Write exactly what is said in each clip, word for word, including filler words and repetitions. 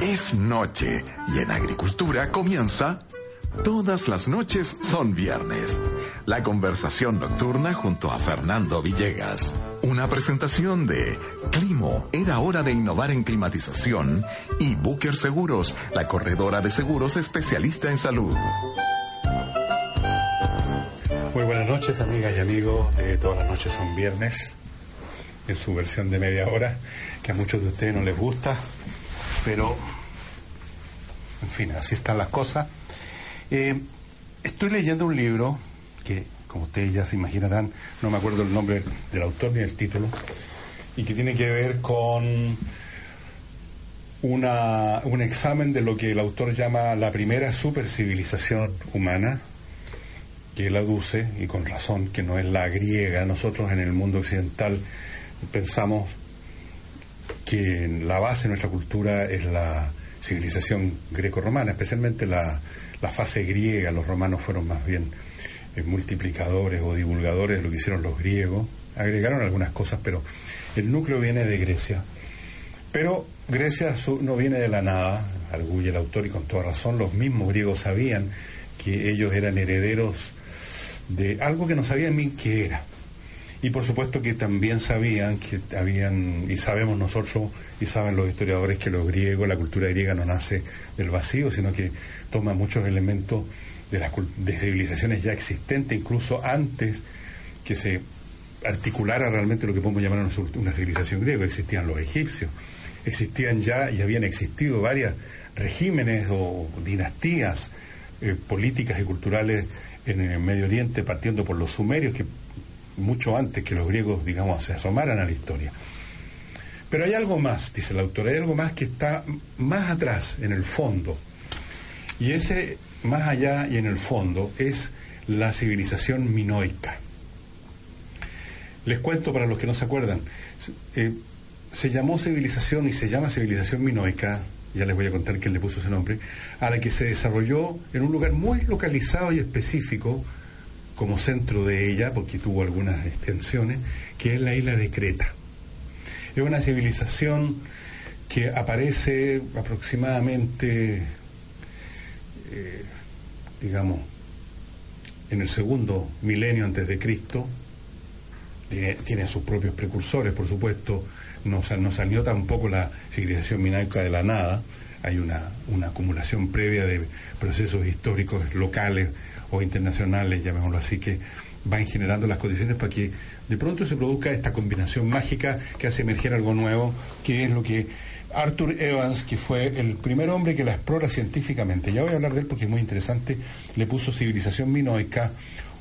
Es noche y en agricultura comienza Todas las noches son viernes. La conversación nocturna junto a Fernando Villegas. Una presentación de Climo, era hora de innovar en climatización, y Booker Seguros, la corredora de seguros especialista en salud. Muy buenas noches, amigas y amigos de Todas las noches son viernes, en su versión de media hora, que a muchos de ustedes no les gusta, pero en fin, así están las cosas. Eh, estoy leyendo un libro que, como ustedes ya se imaginarán, no me acuerdo el nombre del autor ni del título, y que tiene que ver con una, un examen de lo que el autor llama la primera supercivilización humana, que él aduce, y con razón, que no es la griega. Nosotros en el mundo occidental pensamos que la base de nuestra cultura es la civilización greco-romana, especialmente la, la fase griega. Los romanos fueron más bien eh, multiplicadores o divulgadores de lo que hicieron los griegos. Agregaron algunas cosas, pero el núcleo viene de Grecia. Pero Grecia su, no viene de la nada, arguye el autor, y con toda razón. Los mismos griegos sabían que ellos eran herederos de algo que no sabían bien qué era. Y por supuesto que también sabían que habían, y sabemos nosotros, y saben los historiadores, que los griegos, la cultura griega no nace del vacío, sino que toma muchos elementos de las de civilizaciones ya existentes, incluso antes que se articulara realmente lo que podemos llamar una civilización griega. Existían los egipcios, existían ya y habían existido varias regímenes o dinastías eh, políticas y culturales en el Medio Oriente, partiendo por los sumerios, que mucho antes que los griegos, digamos, se asomaran a la historia. Pero hay algo más, dice el autor, hay algo más que está más atrás, en el fondo. Y ese más allá y en el fondo es la civilización minoica. Les cuento para los que no se acuerdan. Eh, se llamó civilización y se llama civilización minoica, ya les voy a contar quién le puso ese nombre, a la que se desarrolló en un lugar muy localizado y específico, como centro de ella, porque tuvo algunas extensiones, que es la isla de Creta. Es una civilización que aparece aproximadamente, eh, digamos, en el segundo milenio antes de Cristo. Tiene, tiene sus propios precursores, por supuesto. No, no salió tampoco la civilización minoica de la nada. Hay una, una acumulación previa de procesos históricos locales o internacionales, llamémoslo así, que van generando las condiciones para que de pronto se produzca esta combinación mágica que hace emerger algo nuevo, que es lo que Arthur Evans, que fue el primer hombre que la explora científicamente, ya voy a hablar de él porque es muy interesante, le puso civilización minoica,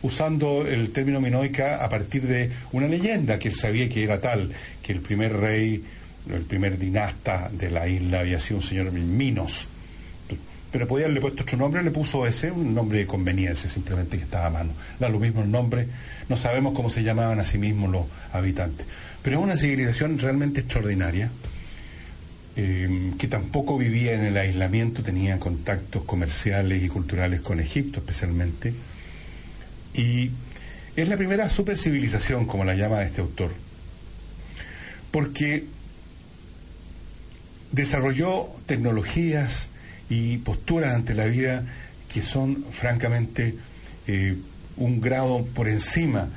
usando el término minoica a partir de una leyenda que él sabía que era tal, que el primer rey, el primer dinasta de la isla había sido un señor Minos, pero podía haberle puesto otro nombre, le puso ese, un nombre de conveniencia, simplemente, que estaba a mano. Da lo mismo el nombre, no sabemos cómo se llamaban a sí mismos los habitantes. Pero es una civilización realmente extraordinaria, eh, que tampoco vivía en el aislamiento, tenía contactos comerciales y culturales con Egipto especialmente. Y es la primera supercivilización, como la llama este autor, porque desarrolló tecnologías y posturas ante la vida que son francamente eh, un grado por encima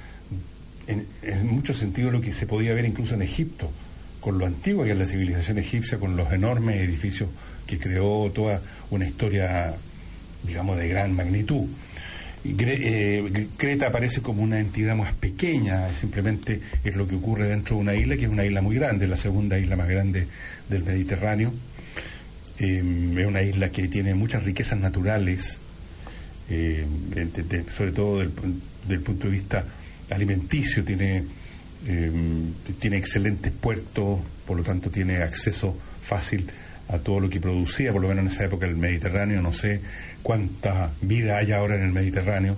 en, en muchos sentidos lo que se podía ver incluso en Egipto, con lo antiguo que es la civilización egipcia, con los enormes edificios que creó, toda una historia, digamos, de gran magnitud. Gre- eh, Creta aparece como una entidad más pequeña, simplemente es lo que ocurre dentro de una isla, que es una isla muy grande, la segunda isla más grande del Mediterráneo. Eh, es una isla que tiene muchas riquezas naturales, eh, de, de, sobre todo del, del punto de vista alimenticio. Tiene eh, tiene excelentes puertos, por lo tanto tiene acceso fácil a todo lo que producía, por lo menos en esa época, el Mediterráneo. No sé cuánta vida hay ahora en el Mediterráneo.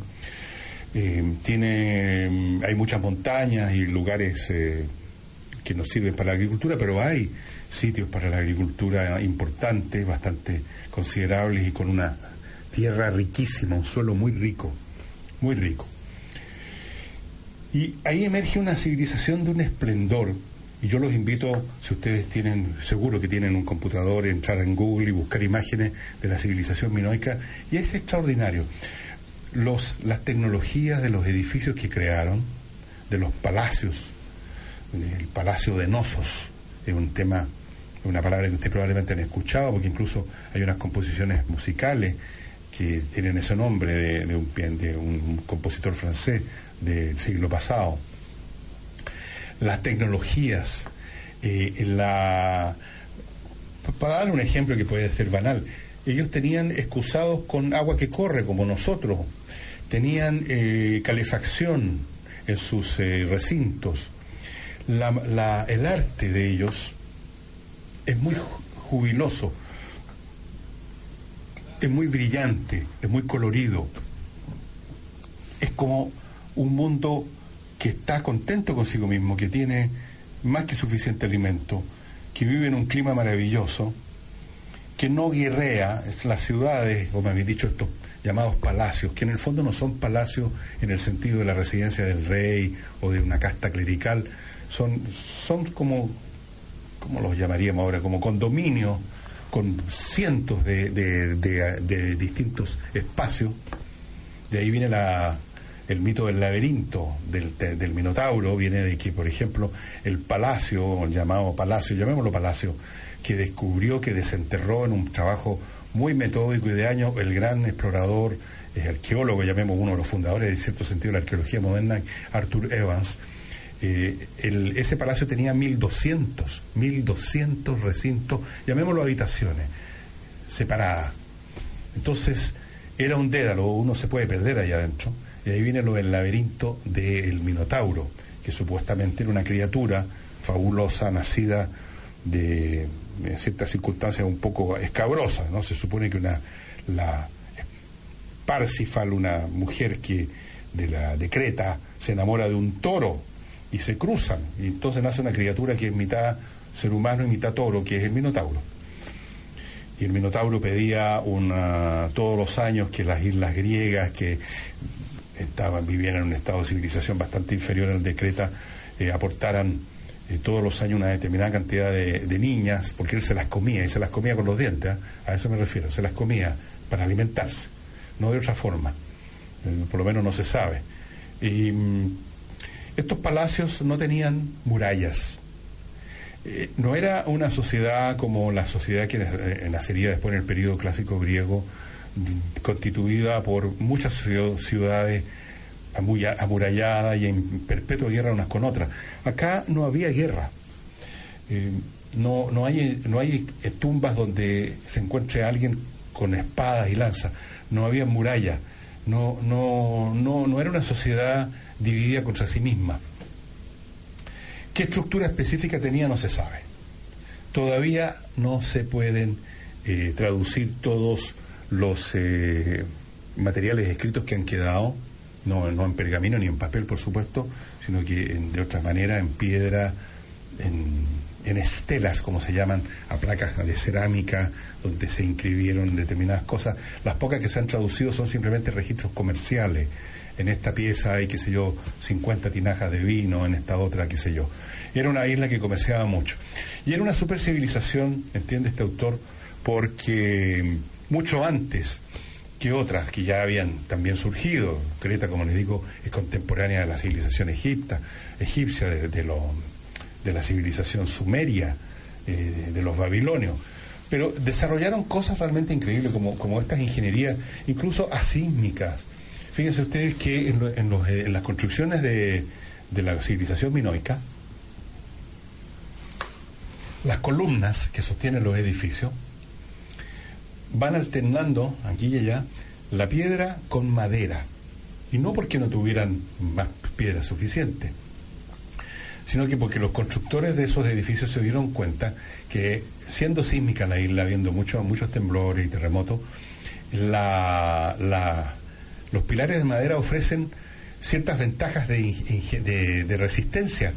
Eh, tiene, hay muchas montañas y lugares eh, que nos sirven para la agricultura, pero hay sitios para la agricultura importantes, bastante considerables, y con una tierra riquísima, un suelo muy rico, muy rico. Y ahí emerge una civilización de un esplendor. Y yo los invito, si ustedes tienen, seguro que tienen un computador, a entrar en Google y buscar imágenes de la civilización minoica, y es extraordinario. Los, las tecnologías de los edificios que crearon, de los palacios, el palacio de Knossos, es un tema, una palabra que ustedes probablemente han escuchado, porque incluso hay unas composiciones musicales que tienen ese nombre de, de, un, de un compositor francés del siglo pasado. Las tecnologías, eh, la... para dar un ejemplo que puede ser banal, ellos tenían excusados con agua que corre, como nosotros, tenían eh, calefacción en sus eh, recintos. La, la, el arte de ellos es muy jubiloso, es muy brillante, es muy colorido, es como un mundo que está contento consigo mismo, que tiene más que suficiente alimento, que vive en un clima maravilloso, que no guerrea. Las ciudades, o me habéis dicho estos llamados palacios, que en el fondo no son palacios en el sentido de la residencia del rey o de una casta clerical, son, son como, ¿cómo los llamaríamos ahora?, como condominios con cientos de, de, de, de distintos espacios. De ahí viene la... el mito del laberinto, del, del Minotauro, viene de que, por ejemplo, el palacio, el llamado palacio, llamémoslo palacio, que descubrió, que desenterró en un trabajo muy metódico y de años, el gran explorador, eh, arqueólogo, llamemos uno de los fundadores, en cierto sentido, de la arqueología moderna, Arthur Evans. Eh, el, ese palacio tenía mil doscientos recintos, llamémoslo habitaciones, separadas. Entonces, era un dédalo, uno se puede perder allá adentro. Y ahí viene lo del laberinto del Minotauro, que supuestamente era una criatura fabulosa, nacida de, de ciertas circunstancias un poco escabrosas, ¿no? Se supone que una la Parsifal, una mujer que de, la, de Creta, se enamora de un toro y se cruzan. Y entonces nace una criatura que es mitad ser humano y mitad toro, que es el Minotauro. Y el Minotauro pedía una, todos los años que las islas griegas, que estaban, vivían en un estado de civilización bastante inferior al de Creta, eh, aportaran eh, todos los años una determinada cantidad de, de niñas, porque él se las comía, y se las comía con los dientes, ¿eh? A eso me refiero, se las comía para alimentarse, no de otra forma, eh, por lo menos no se sabe. Y estos palacios no tenían murallas, eh, no era una sociedad como la sociedad que eh, nacería después en el periodo clásico griego, constituida por muchas ciudades amuralladas y en perpetua guerra unas con otras. Acá no había guerra, eh, no, no hay, no hay tumbas donde se encuentre alguien con espadas y lanzas, no había murallas, no, no, no, no era una sociedad dividida contra sí misma. ¿Qué estructura específica tenía? No se sabe, todavía no se pueden eh, traducir todos los eh, materiales escritos que han quedado, no, no en pergamino ni en papel, por supuesto, sino que en, de otra manera, en piedra, en, en estelas, como se llaman, a placas de cerámica donde se inscribieron determinadas cosas. Las pocas que se han traducido son simplemente registros comerciales. En esta pieza hay, qué sé yo, cincuenta tinajas de vino, en esta otra, qué sé yo. Era una isla que comerciaba mucho. Y era una supercivilización, entiende este autor, porque mucho antes que otras que ya habían también surgido. Creta, como les digo, es contemporánea de la civilización egipta, egipcia, de, de, lo, de la civilización sumeria, eh, de los babilonios. Pero desarrollaron cosas realmente increíbles, como, como estas ingenierías, incluso asísmicas. Fíjense ustedes que en, lo, en, los, en las construcciones de, de la civilización minoica, las columnas que sostienen los edificios van alternando, aquí y allá, la piedra con madera. Y no porque no tuvieran más piedra suficiente, sino que porque los constructores de esos edificios se dieron cuenta que, siendo sísmica la isla, habiendo muchos muchos temblores y terremotos, la, la, los pilares de madera ofrecen ciertas ventajas de, de, de resistencia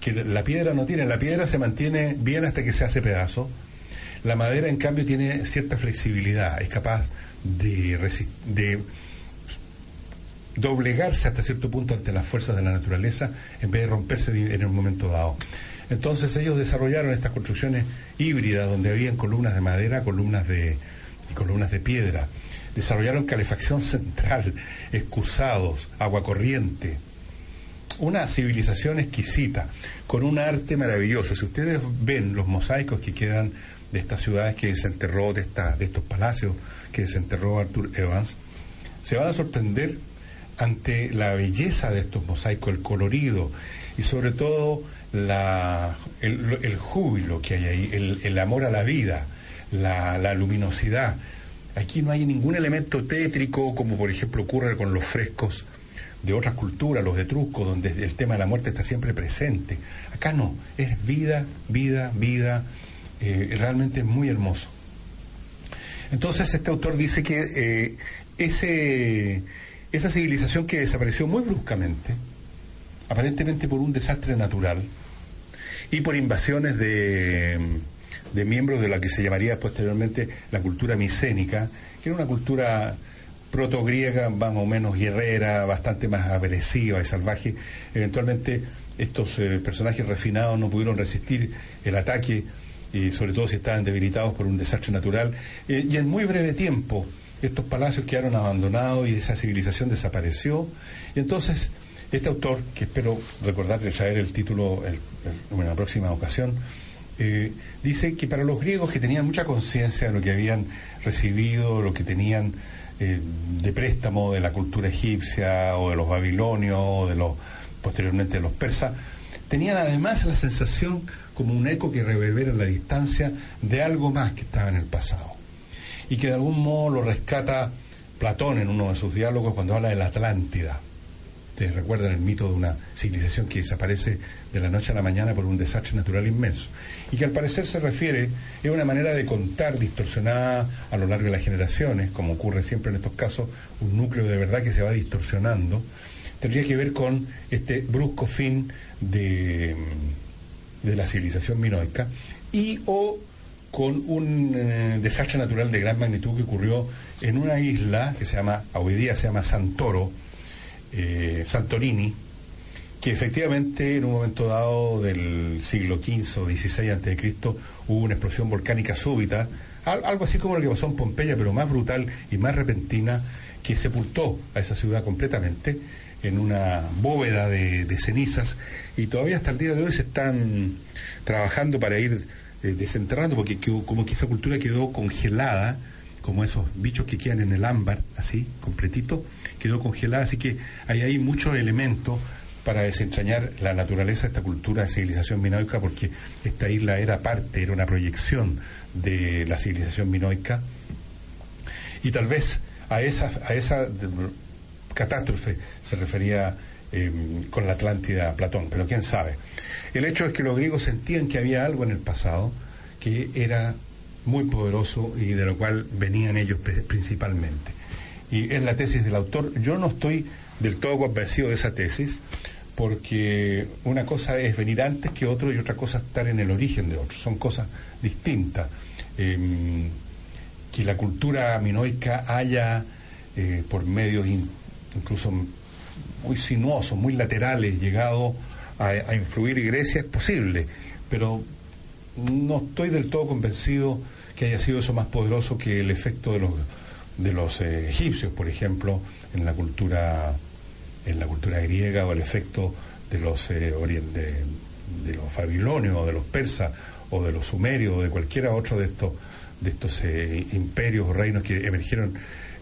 que la piedra no tiene. La piedra se mantiene bien hasta que se hace pedazo. La madera, en cambio, tiene cierta flexibilidad, es capaz de, resi- de doblegarse hasta cierto punto ante las fuerzas de la naturaleza, en vez de romperse en un momento dado. Entonces ellos desarrollaron estas construcciones híbridas, donde habían columnas de madera, columnas de, y columnas de piedra. Desarrollaron calefacción central, excusados, agua corriente. Una civilización exquisita, con un arte maravilloso. Si ustedes ven los mosaicos que quedan de estas ciudades que desenterró, de, esta, de estos palacios que desenterró Arthur Evans, se van a sorprender ante la belleza de estos mosaicos, el colorido y sobre todo la, el, el júbilo que hay ahí, el, el amor a la vida, la, la luminosidad. Aquí no hay ningún elemento tétrico, como por ejemplo ocurre con los frescos de otras culturas, los etruscos, donde el tema de la muerte está siempre presente. Acá no, es vida, vida, vida. Eh, realmente es muy hermoso. Entonces este autor dice que eh, ese... esa civilización que desapareció muy bruscamente, aparentemente por un desastre natural y por invasiones de, de miembros de la que se llamaría posteriormente la cultura micénica, que era una cultura protogriega, más o menos guerrera, bastante más agresiva y salvaje. Eventualmente estos eh, personajes refinados no pudieron resistir el ataque, y sobre todo si estaban debilitados por un desastre natural, eh, y en muy breve tiempo estos palacios quedaron abandonados y esa civilización desapareció. Y entonces, este autor, que espero recordar de traer el título el, el, en la próxima ocasión, eh, dice que para los griegos, que tenían mucha conciencia de lo que habían recibido, lo que tenían eh, de préstamo de la cultura egipcia, o de los babilonios, o de los, posteriormente de los persas, tenían además la sensación, como un eco que reverbera en la distancia, de algo más que estaba en el pasado, y que de algún modo lo rescata Platón en uno de sus diálogos cuando habla de la Atlántida. Ustedes recuerdan el mito de una civilización que desaparece de la noche a la mañana por un desastre natural inmenso, y que al parecer se refiere a una manera de contar distorsionada a lo largo de las generaciones, como ocurre siempre en estos casos, un núcleo de verdad que se va distorsionando. Tendría que ver con este brusco fin de, de la civilización minoica, y o con un eh, desastre natural de gran magnitud que ocurrió en una isla que se llama, hoy día se llama Santoro, eh, Santorini, que efectivamente en un momento dado del siglo quince o dieciséis antes de Cristo hubo una explosión volcánica súbita, al, algo así como lo que pasó en Pompeya, pero más brutal y más repentina, que sepultó a esa ciudad completamente en una bóveda de, de cenizas, y todavía hasta el día de hoy se están trabajando para ir desenterrando, porque quedó, como que esa cultura quedó congelada, como esos bichos que quedan en el ámbar, así, completito, quedó congelada. Así que hay ahí muchos elementos para desentrañar la naturaleza de esta cultura de civilización minoica, porque esta isla era parte, era una proyección de la civilización minoica, y tal vez a esa, a esa catástrofe se refería eh, con la Atlántida Platón, pero quién sabe. El hecho es que los griegos sentían que había algo en el pasado que era muy poderoso y de lo cual venían ellos principalmente. Y es la tesis del autor. Yo no estoy del todo convencido de esa tesis, porque una cosa es venir antes que otro y otra cosa es estar en el origen de otro. Son cosas distintas. Eh, que la cultura minoica haya, eh, por medios in, incluso muy sinuosos, muy laterales, llegado A, a influir Grecia es posible, pero no estoy del todo convencido que haya sido eso más poderoso que el efecto de los de los eh, egipcios, por ejemplo, en la cultura en la cultura griega, o el efecto de los eh, orient, de, de los babilonios, o de los persas, o de los sumerios, o de cualquiera otro de estos de estos eh, imperios o reinos que emergieron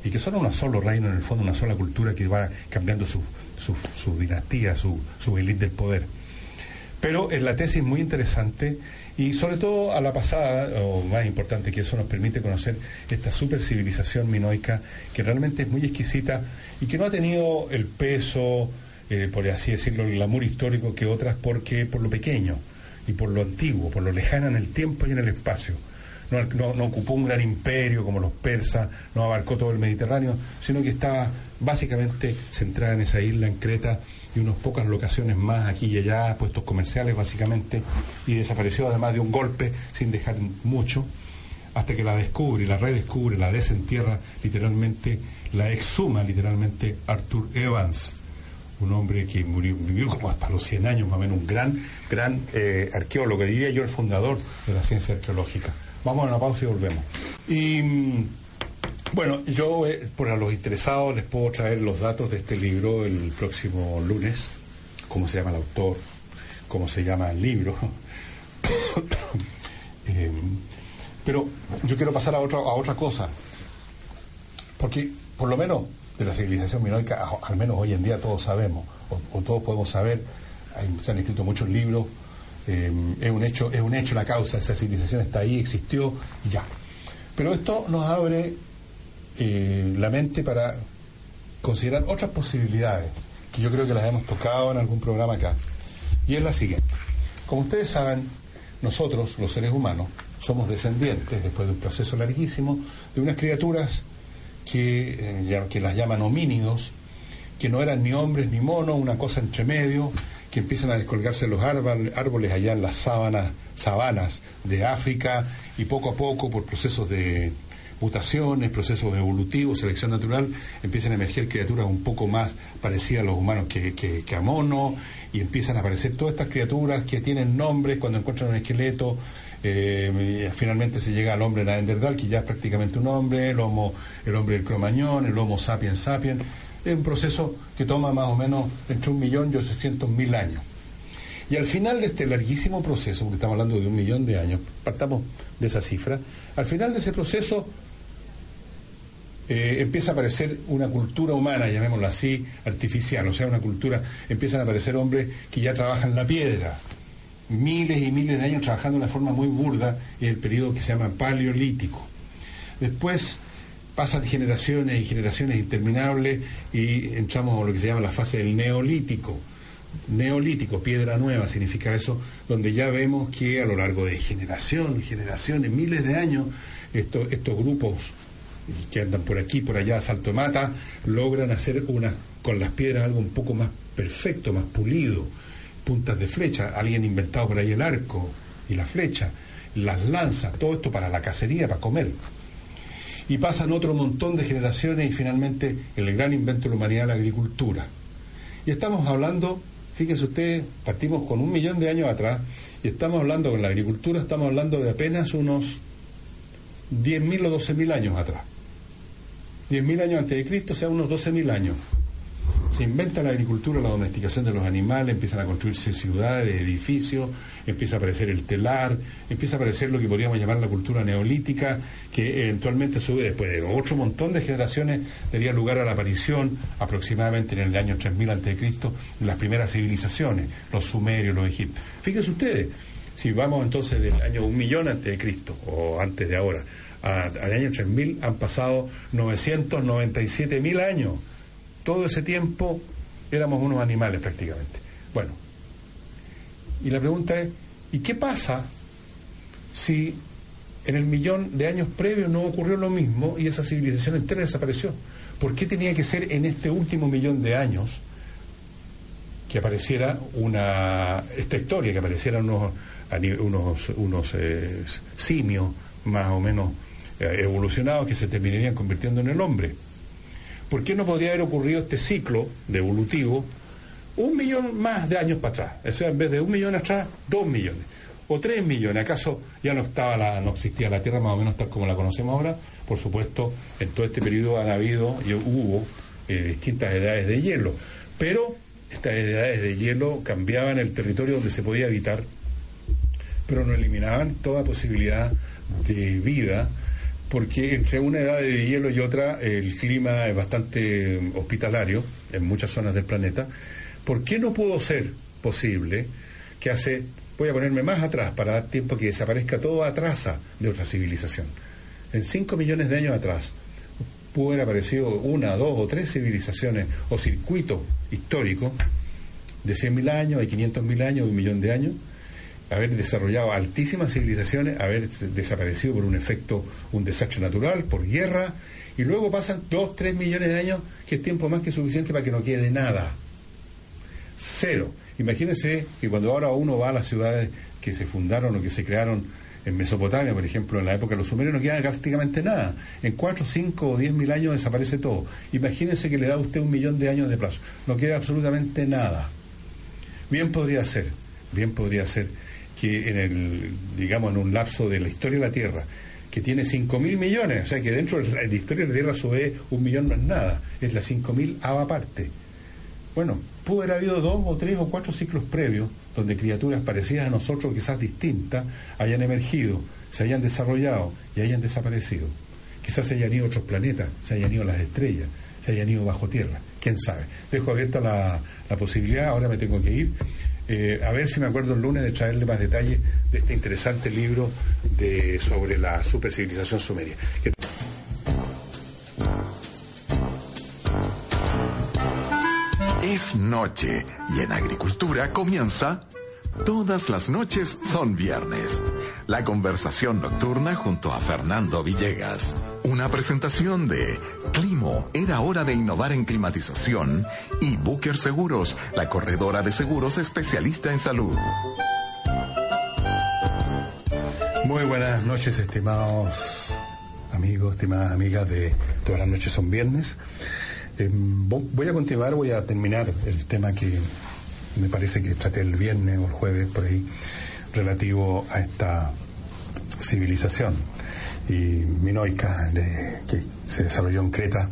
y que son un solo reino, en el fondo una sola cultura que va cambiando su Su, su dinastía, su, su élite del poder. Pero es la tesis muy interesante, y sobre todo a la pasada, o más importante que eso, nos permite conocer esta supercivilización minoica, que realmente es muy exquisita y que no ha tenido el peso eh, por así decirlo, el glamour histórico que otras porque por lo pequeño y por lo antiguo, por lo lejano en el tiempo y en el espacio. No, no, no ocupó un gran imperio como los persas, no abarcó todo el Mediterráneo, sino que estaba básicamente centrada en esa isla, en Creta, y unas pocas locaciones más aquí y allá, puestos comerciales básicamente, y desapareció además de un golpe, sin dejar mucho, hasta que la descubre, la redescubre, la desentierra, literalmente, la exhuma literalmente Arthur Evans, un hombre que murió, vivió como hasta los cien años más o menos, un gran, gran eh, arqueólogo, diría yo el fundador de la ciencia arqueológica. Vamos a una pausa y volvemos. Y bueno, yo eh, para los interesados les puedo traer los datos de este libro el próximo lunes, cómo se llama el autor, cómo se llama el libro. eh, pero yo quiero pasar a, otro, a otra cosa, porque por lo menos de la civilización minoica, al menos hoy en día todos sabemos, o, o todos podemos saber, hay, se han escrito muchos libros. Eh, es un hecho, es un hecho la causa, esa civilización está ahí, existió y ya. Pero esto nos abre eh, la mente para considerar otras posibilidades, que yo creo que las hemos tocado en algún programa acá. Y es la siguiente. Como ustedes saben, nosotros, los seres humanos, somos descendientes, después de un proceso larguísimo, de unas criaturas que, eh, que las llaman homínidos, que no eran ni hombres ni monos, una cosa entre medio, que empiezan a descolgarse los árboles allá en las sábanas, sabanas de África, y poco a poco, por procesos de mutaciones, procesos evolutivos, selección natural, empiezan a emerger criaturas un poco más parecidas a los humanos que, que, que a monos, y empiezan a aparecer todas estas criaturas que tienen nombres cuando encuentran un esqueleto. Eh, finalmente se llega al hombre neandertal, que ya es prácticamente un hombre, el, homo, el hombre del cromañón, el homo sapiens sapiens. Es un proceso que toma más o menos entre un millón y ochocientos mil años. Y al final de este larguísimo proceso, porque estamos hablando de un millón de años, partamos de esa cifra, al final de ese proceso eh, empieza a aparecer una cultura humana, llamémosla así, artificial, o sea, una cultura, empiezan a aparecer hombres que ya trabajan la piedra, miles y miles de años trabajando de una forma muy burda, en el periodo que se llama paleolítico. Después pasan generaciones y generaciones interminables y entramos a lo que se llama la fase del neolítico. Neolítico, piedra nueva, significa eso, donde ya vemos que a lo largo de generación, generaciones, miles de años, esto, estos grupos que andan por aquí, por allá, a salto de mata, logran hacer una, con las piedras algo un poco más perfecto, más pulido, puntas de flecha, alguien inventado por ahí el arco y la flecha, las lanzas, todo esto para la cacería, para comer. Y pasan otro montón de generaciones y finalmente el gran invento de la humanidad, la agricultura. Y estamos hablando, fíjense ustedes, partimos con un millón de años atrás y estamos hablando con la agricultura, estamos hablando de apenas unos diez mil o doce mil años atrás. diez mil años antes de Cristo, o sea, unos doce mil años. Se inventa la agricultura, la domesticación de los animales, empiezan a construirse ciudades, edificios, empieza a aparecer el telar, empieza a aparecer lo que podríamos llamar la cultura neolítica, que eventualmente sube después de otro montón de generaciones, daría lugar a la aparición, aproximadamente en el año tres mil antes de Cristo, de las primeras civilizaciones, los sumerios, los egipcios. Fíjense ustedes, si vamos entonces del año un millón antes de Cristo, o antes de ahora, a, al año tres mil, han pasado novecientos noventa y siete mil años. Todo ese tiempo éramos unos animales prácticamente. Bueno, y la pregunta es, ¿y qué pasa si en el millón de años previos no ocurrió lo mismo y esa civilización entera desapareció? ¿Por qué tenía que ser en este último millón de años que apareciera una esta historia, que aparecieran unos, unos, unos eh, simios más o menos eh, evolucionados que se terminarían convirtiendo en el hombre? ¿Por qué no podría haber ocurrido este ciclo de evolutivo un millón más de años para atrás? O sea, en vez de un millón atrás, dos millones. O tres millones. ¿Acaso ya no estaba la, no existía la Tierra más o menos tal como la conocemos ahora? Por supuesto, en todo este periodo han habido y hubo eh, distintas edades de hielo. Pero estas edades de hielo cambiaban el territorio donde se podía habitar, pero no eliminaban toda posibilidad de vida, porque entre una edad de hielo y otra el clima es bastante hospitalario en muchas zonas del planeta. ¿Por qué no pudo ser posible que hace, voy a ponerme más atrás para dar tiempo que desaparezca todo atrasa de otra civilización? En cinco millones de años atrás pudo haber aparecido una, dos o tres civilizaciones o circuitos históricos de cien mil años, de quinientos mil años, de un millón de años, haber desarrollado altísimas civilizaciones, haber desaparecido por un efecto, un desastre natural, por guerra, y luego pasan dos, tres millones de años, que es tiempo más que suficiente para que no quede nada. Cero. Imagínense que cuando ahora uno va a las ciudades que se fundaron o que se crearon en Mesopotamia, por ejemplo, en la época de los sumerios, no queda prácticamente nada. En cuatro, cinco o diez mil años desaparece todo. Imagínense que le da a usted un millón de años de plazo. No queda absolutamente nada. Bien podría ser, bien podría ser que en el, digamos, en un lapso de la historia de la Tierra, que tiene cinco mil millones, o sea que dentro de la historia de la Tierra, a su vez, un millón no es nada, es la cinco mil ava parte. Bueno, pudo haber habido dos o tres o cuatro ciclos previos donde criaturas parecidas a nosotros, quizás distintas, hayan emergido, se hayan desarrollado y hayan desaparecido. Quizás se hayan ido a otros planetas, se hayan ido a las estrellas, se hayan ido bajo tierra, quién sabe. Dejo abierta la, la posibilidad, ahora me tengo que ir. Eh, a ver si me acuerdo el lunes de traerle más detalles de este interesante libro de, sobre la supercivilización sumeria. Que... Es noche y en agricultura comienza... Todas las noches son viernes. La conversación nocturna junto a Fernando Villegas. Una presentación de Climo, era hora de innovar en climatización, y Booker Seguros, la corredora de seguros especialista en salud. Muy buenas noches, estimados amigos, estimadas amigas de Todas las noches son viernes. Eh, voy a continuar, voy a terminar el tema que... me parece que traté el viernes o el jueves por ahí, relativo a esta civilización y minoica de, que se desarrolló en Creta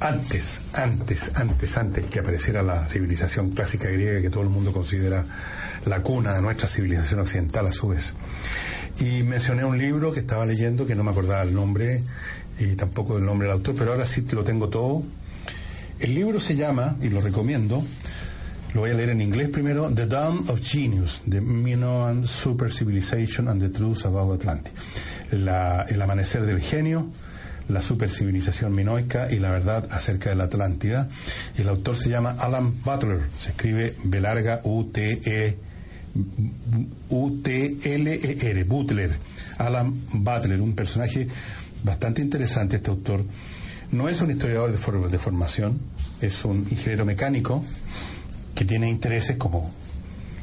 antes, antes, antes, antes que apareciera la civilización clásica griega, que todo el mundo considera la cuna de nuestra civilización occidental a su vez. Y mencioné un libro que estaba leyendo, que no me acordaba el nombre y tampoco el nombre del autor, pero ahora sí lo tengo todo. El libro se llama, y lo recomiendo, lo voy a leer en inglés primero, The Dawn of Genius, The Minoan Super Civilization and the Truth About Atlantis. La, el amanecer del genio, la supercivilización minoica y la verdad acerca de la Atlántida. El autor se llama Alan Butler, se escribe B larga U T E U T L E R, Butler. Alan Butler, un personaje bastante interesante este autor. No es un historiador de, for, de formación, es un ingeniero mecánico que tiene intereses como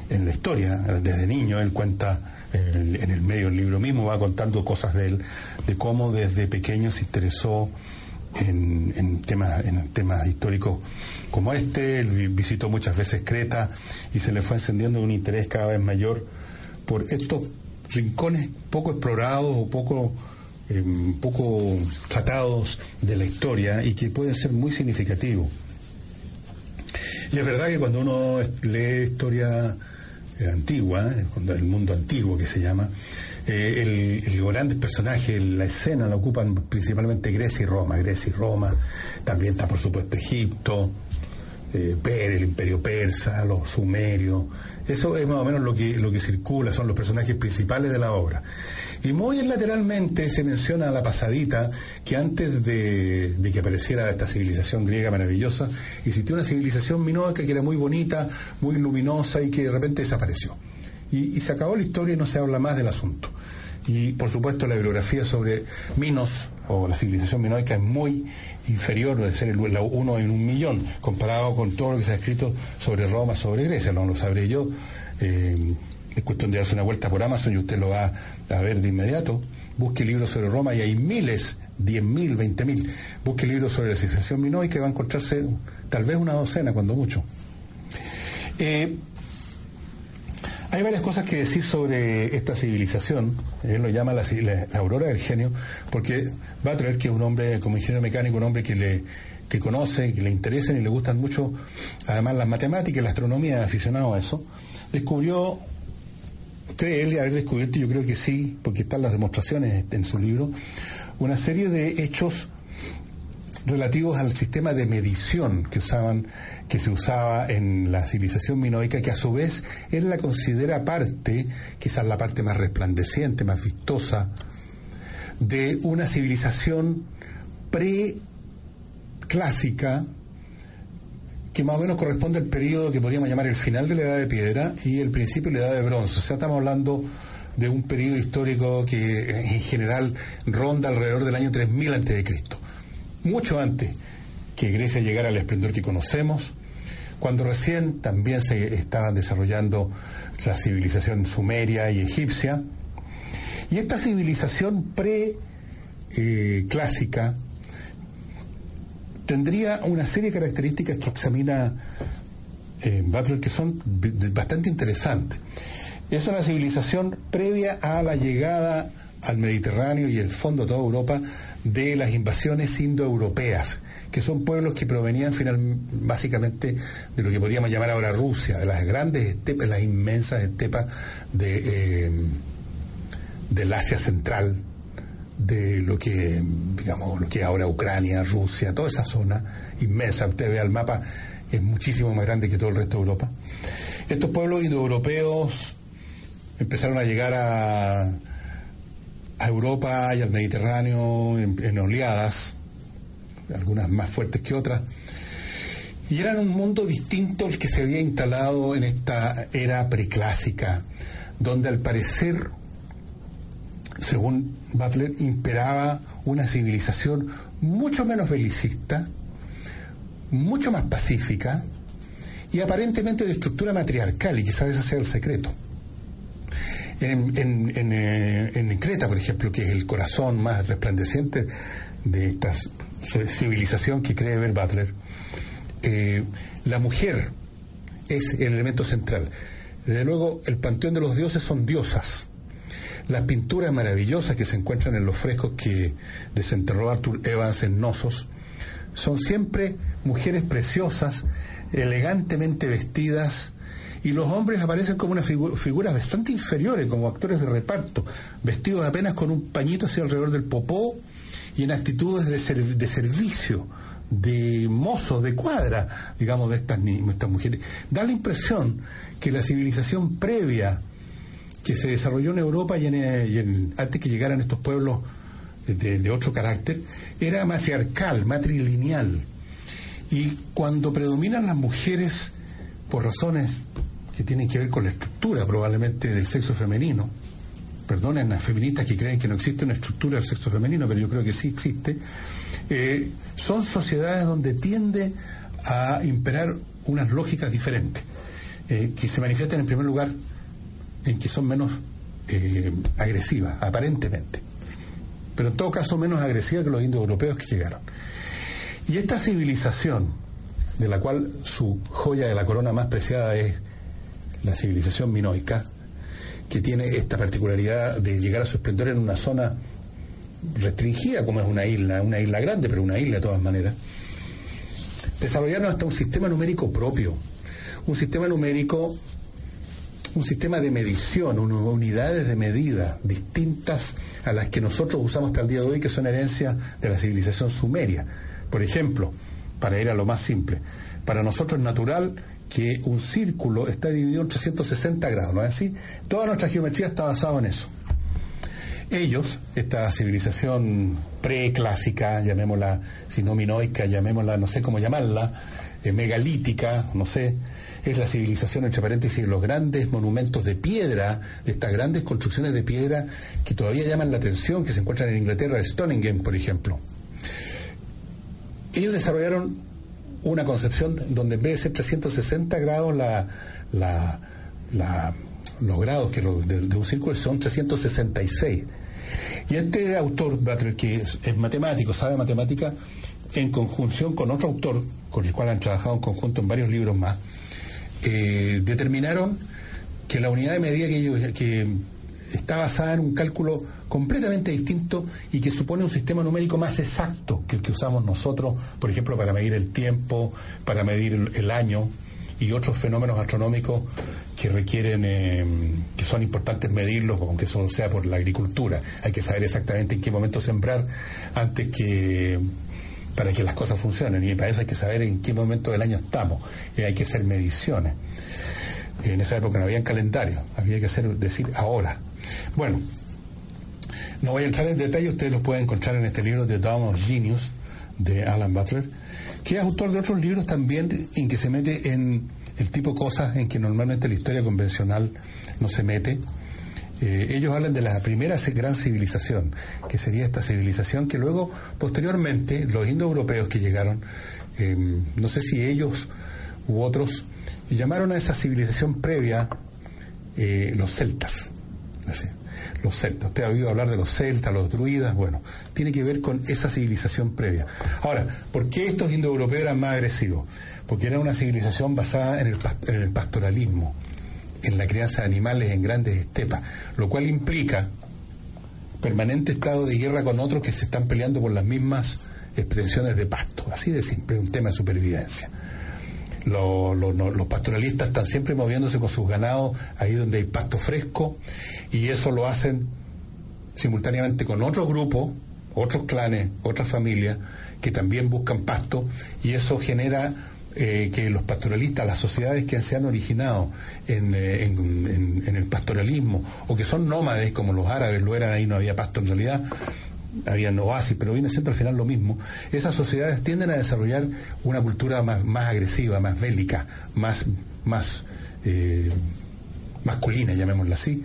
en la historia. Desde niño él cuenta, en el, en el medio del libro mismo va contando cosas de él, de cómo desde pequeño se interesó en, en temas en temas históricos como este. Él visitó muchas veces Creta y se le fue encendiendo un interés cada vez mayor por estos rincones poco explorados o poco eh, poco tratados de la historia, y que pueden ser muy significativos. Y es verdad que cuando uno lee historia eh, antigua, eh, cuando el mundo antiguo que se llama, eh, el, el grandes personajes, la escena la ocupan principalmente Grecia y Roma. Grecia y Roma, también está por supuesto Egipto, eh, Per, el imperio persa, los sumerios. Eso es más o menos lo que, lo que circula, son los personajes principales de la obra. Y muy lateralmente se menciona a la pasadita que antes de, de que apareciera esta civilización griega maravillosa, existió una civilización minoica que era muy bonita, muy luminosa, y que de repente desapareció. Y, y se acabó la historia y no se habla más del asunto. Y por supuesto la bibliografía sobre Minos o la civilización minoica es muy inferior, de ser el, la uno en un millón, comparado con todo lo que se ha escrito sobre Roma, sobre Grecia. No lo sabré yo, eh, es cuestión de darse una vuelta por Amazon y usted lo va a ver de inmediato. Busque libros sobre Roma y hay miles, diez mil, veinte mil. Busque libros sobre la civilización minoica y va a encontrarse tal vez una docena, cuando mucho. Eh, Hay varias cosas que decir sobre esta civilización. Él lo llama la, la, la aurora del genio, porque va a traer que un hombre, como ingeniero mecánico, un hombre que le que conoce, que le interesan y le gustan mucho, además las matemáticas, la astronomía, aficionado a eso, descubrió, cree él haber descubierto, yo creo que sí, porque están las demostraciones en su libro, una serie de hechos relativos al sistema de medición que usaban, que se usaba en la civilización minoica, que a su vez él la considera parte, quizás la parte más resplandeciente, más vistosa, de una civilización preclásica que más o menos corresponde al periodo que podríamos llamar el final de la Edad de Piedra y el principio de la Edad de Bronce. O sea, estamos hablando de un periodo histórico que en general ronda alrededor del año tres mil antes de Cristo, mucho antes que Grecia llegara al esplendor que conocemos, cuando recién también se estaban desarrollando la civilización sumeria y egipcia. Y esta civilización pre-clásica eh, tendría una serie de características que examina eh, Butler, que son bastante interesantes. Es una civilización previa a la llegada al Mediterráneo y el fondo de toda Europa de las invasiones indoeuropeas, que son pueblos que provenían final, básicamente de lo que podríamos llamar ahora Rusia, de las grandes estepas, las inmensas estepas de, eh, del Asia Central, de lo que digamos lo que ahora Ucrania, Rusia, toda esa zona inmensa. Usted ve el mapa, es muchísimo más grande que todo el resto de Europa. Estos pueblos indoeuropeos empezaron a llegar a, a Europa y al Mediterráneo en, en oleadas, algunas más fuertes que otras, y eran un mundo distinto al que se había instalado en esta era preclásica, donde al parecer, según Butler, imperaba una civilización mucho menos belicista, mucho más pacífica y aparentemente de estructura matriarcal, y quizás ese sea el secreto. En, en, en, en Creta, por ejemplo, que es el corazón más resplandeciente de esta civilización que cree ver Butler, eh, la mujer es el elemento central. Desde luego, el panteón de los dioses son diosas. Las pinturas maravillosas que se encuentran en los frescos que desenterró Arthur Evans en Knossos son siempre mujeres preciosas, elegantemente vestidas, y los hombres aparecen como unas figu- figuras bastante inferiores, como actores de reparto, vestidos apenas con un pañito hacia alrededor del popó y en actitudes de, serv- de servicio, de mozos, de cuadra, digamos, de estas, ni- estas mujeres. Da la impresión que la civilización previa que se desarrolló en Europa y, en, y en, antes que llegaran estos pueblos de, de otro carácter, era matriarcal, matrilineal. Y cuando predominan las mujeres, por razones que tienen que ver con la estructura probablemente del sexo femenino, perdonen las feministas que creen que no existe una estructura del sexo femenino, pero yo creo que sí existe, eh, son sociedades donde tiende a imperar unas lógicas diferentes, eh, que se manifiestan en primer lugar en que son menos eh, agresivas, aparentemente, pero en todo caso menos agresivas que los indoeuropeos que llegaron. Y esta civilización, de la cual su joya de la corona más preciada es la civilización minoica, que tiene esta particularidad de llegar a su esplendor en una zona restringida, como es una isla, una isla grande, pero una isla de todas maneras, desarrollaron hasta un sistema numérico propio, un sistema numérico, un sistema de medición, unidades de medida distintas a las que nosotros usamos hasta el día de hoy, que son herencias de la civilización sumeria. Por ejemplo, para ir a lo más simple, para nosotros es natural que un círculo está dividido en trescientos sesenta grados, ¿no es así? Toda nuestra geometría está basada en eso. Ellos, esta civilización preclásica, llamémosla, si no minoica, llamémosla, no sé cómo llamarla, eh, megalítica, no sé, es la civilización, entre paréntesis, los grandes monumentos de piedra, de estas grandes construcciones de piedra que todavía llaman la atención, que se encuentran en Inglaterra, Stonehenge, por ejemplo. Ellos desarrollaron una concepción donde en vez de ser trescientos sesenta grados la, la, la, los grados que de, de un círculo son trescientos sesenta y seis. Y este autor, Butler, que es, es matemático, sabe matemática, en conjunción con otro autor con el cual han trabajado en conjunto en varios libros más, eh, determinaron que la unidad de medida que, ellos, que está basada en un cálculo completamente distinto y que supone un sistema numérico más exacto que el que usamos nosotros, por ejemplo, para medir el tiempo, para medir el año y otros fenómenos astronómicos que requieren, eh, que son importantes medirlos, aunque solo sea por la agricultura. Hay que saber exactamente en qué momento sembrar antes que para que las cosas funcionen, y para eso hay que saber en qué momento del año estamos, y hay que hacer mediciones. En esa época no había calendario, había que hacer decir ahora. Bueno, no voy a entrar en detalle, ustedes los pueden encontrar en este libro The Dawn of Genius de Alan Butler, que es autor de otros libros también, en que se mete en el tipo de cosas en que normalmente la historia convencional no se mete. Eh, ellos hablan de la primera gran civilización, que sería esta civilización que luego, posteriormente, los indoeuropeos que llegaron, eh, no sé si ellos u otros, llamaron a esa civilización previa eh, los celtas. Así, los celtas. Usted ha oído hablar de los celtas, los druidas, bueno, tiene que ver con esa civilización previa. Ahora, ¿por qué estos indoeuropeos eran más agresivos? Porque era una civilización basada en el, en el pastoralismo, en la crianza de animales en grandes estepas, lo cual implica permanente estado de guerra con otros que se están peleando por las mismas extensiones de pasto. Así de simple, es un tema de supervivencia. Los, los, los pastoralistas están siempre moviéndose con sus ganados ahí donde hay pasto fresco, y eso lo hacen simultáneamente con otros grupos, otros clanes, otras familias que también buscan pasto, y eso genera eh, que los pastoralistas, las sociedades que se han originado en, eh, en, en, en el pastoralismo, o que son nómades como los árabes lo eran, ahí no había pasto en realidad, había oasis, pero viene siempre al final lo mismo. Esas sociedades tienden a desarrollar una cultura más, más agresiva, más bélica, más, más eh, masculina, llamémosla así,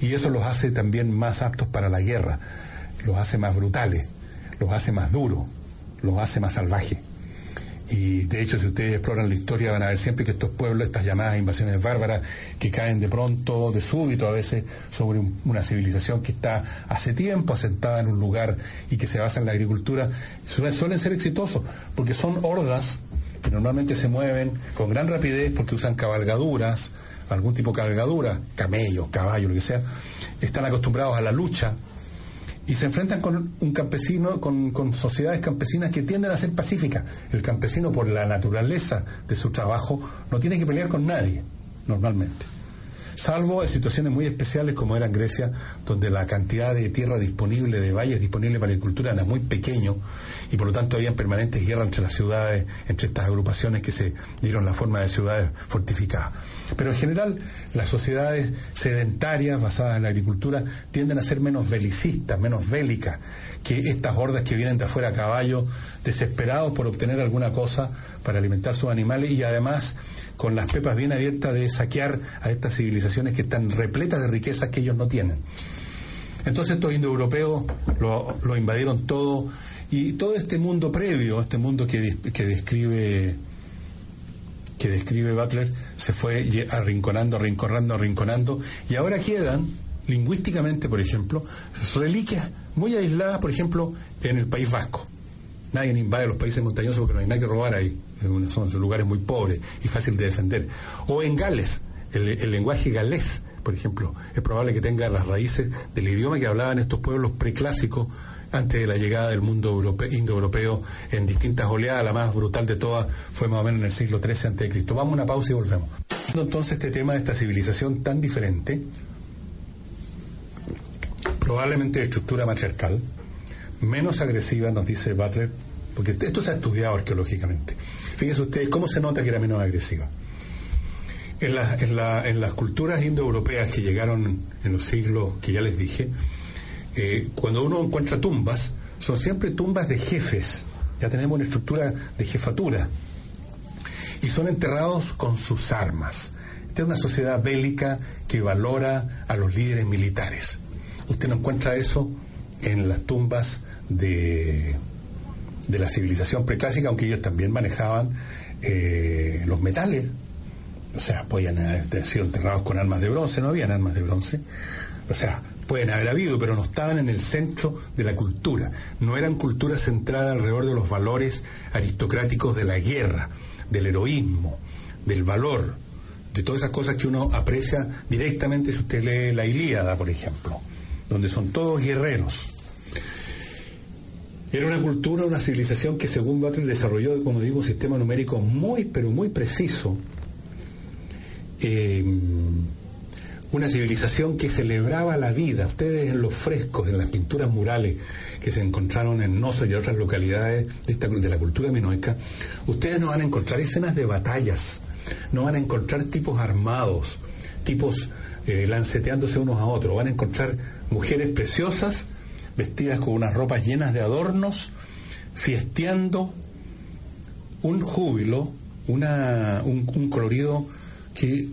y eso los hace también más aptos para la guerra, los hace más brutales, los hace más duros, los hace más salvajes. Y de hecho, si ustedes exploran la historia, van a ver siempre que estos pueblos, estas llamadas invasiones bárbaras, que caen de pronto, de súbito a veces, sobre un, una civilización que está hace tiempo asentada en un lugar y que se basa en la agricultura, suelen, suelen ser exitosos, porque son hordas que normalmente se mueven con gran rapidez, porque usan cabalgaduras, algún tipo de cabalgadura, camellos, caballos, lo que sea, están acostumbrados a la lucha, y se enfrentan con un campesino, con, con sociedades campesinas que tienden a ser pacíficas. El campesino, por la naturaleza de su trabajo, no tiene que pelear con nadie, normalmente. Salvo en situaciones muy especiales como era en Grecia, donde la cantidad de tierra disponible, de valles disponibles para la agricultura, era muy pequeño, y por lo tanto había permanentes guerras entre las ciudades, entre estas agrupaciones que se dieron la forma de ciudades fortificadas. Pero en general, las sociedades sedentarias basadas en la agricultura tienden a ser menos belicistas, menos bélicas, que estas hordas que vienen de afuera a caballo, desesperados por obtener alguna cosa para alimentar sus animales, y además con las pepas bien abiertas de saquear a estas civilizaciones que están repletas de riquezas que ellos no tienen. Entonces estos indoeuropeos lo, lo invadieron todo, y todo este mundo previo, este mundo que, que describe... que describe Butler, se fue arrinconando, arrinconando, arrinconando, y ahora quedan, lingüísticamente, por ejemplo, reliquias muy aisladas, por ejemplo, en el País Vasco. Nadie invade los países montañosos porque no hay nada que robar ahí, son lugares muy pobres y fácil de defender. O en Gales, el, el lenguaje galés, por ejemplo, es probable que tenga las raíces del idioma que hablaban estos pueblos preclásicos antes de la llegada del mundo europeo, indoeuropeo, en distintas oleadas. La más brutal de todas fue más o menos en el siglo trece antes de Cristo. Vamos a una pausa y volvemos. Entonces, este tema de esta civilización tan diferente, probablemente de estructura matriarcal, menos agresiva, nos dice Butler, porque esto se ha estudiado arqueológicamente. Fíjense ustedes cómo se nota que era menos agresiva. En, la, en, la, en las culturas indoeuropeas que llegaron en los siglos que ya les dije, Eh, cuando uno encuentra tumbas, son siempre tumbas de jefes. Ya tenemos una estructura de jefatura. Y son enterrados con sus armas. Esta es una sociedad bélica que valora a los líderes militares. Usted no encuentra eso en las tumbas de, de la civilización preclásica, aunque ellos también manejaban eh, los metales. O sea, podían haber sido enterrados con armas de bronce. No habían armas de bronce. O sea, pueden haber habido, pero no estaban en el centro de la cultura. No eran culturas centradas alrededor de los valores aristocráticos de la guerra, del heroísmo, del valor, de todas esas cosas que uno aprecia directamente si usted lee la Ilíada, por ejemplo, donde son todos guerreros. Era una cultura, una civilización que, según Butler, desarrolló, como digo, un sistema numérico muy, pero muy preciso. Eh... Una civilización que celebraba la vida. Ustedes en los frescos, en las pinturas murales que se encontraron en Knossos y otras localidades de, esta, de la cultura minoica, ustedes no van a encontrar escenas de batallas, no van a encontrar tipos armados, tipos eh, lanceteándose unos a otros. Van a encontrar mujeres preciosas, vestidas con unas ropas llenas de adornos, fiesteando, un júbilo, una, un, un colorido que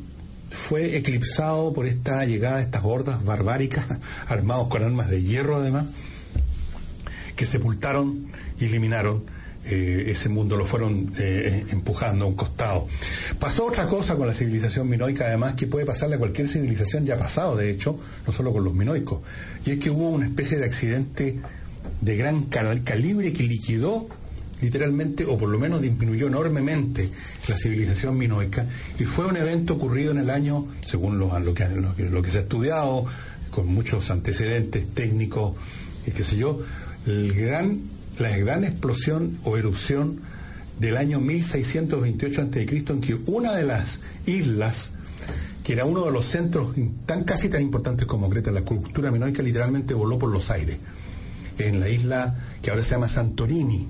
fue eclipsado por esta llegada de estas hordas barbáricas, armados con armas de hierro además, que sepultaron y eliminaron eh, ese mundo, lo fueron eh, empujando a un costado. Pasó otra cosa con la civilización minoica, además, que puede pasarle a cualquier civilización, ya ha pasado, de hecho, no solo con los minoicos, y es que hubo una especie de accidente de gran cal calibre que liquidó literalmente, o por lo menos disminuyó enormemente la civilización minoica, y fue un evento ocurrido en el año, según lo, lo, que, lo, que, lo que se ha estudiado, con muchos antecedentes técnicos, y qué sé yo, el gran, la gran explosión o erupción del año mil seiscientos veintiocho antes de Cristo, en que una de las islas, que era uno de los centros tan casi tan importantes como Creta, la cultura minoica literalmente voló por los aires, en la isla que ahora se llama Santorini.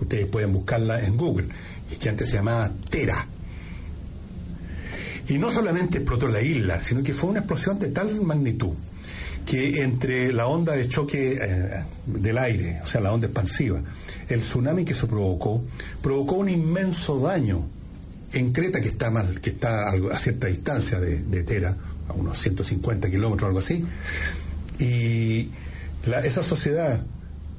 Ustedes pueden buscarla en Google, y que antes se llamaba Tera. Y no solamente explotó la isla, sino que fue una explosión de tal magnitud que entre la onda de choque eh, del aire, o sea, la onda expansiva, el tsunami que se provocó, provocó un inmenso daño en Creta, que está, mal, que está a cierta distancia de, de Tera, a unos ciento cincuenta kilómetros o algo así, y la, esa sociedad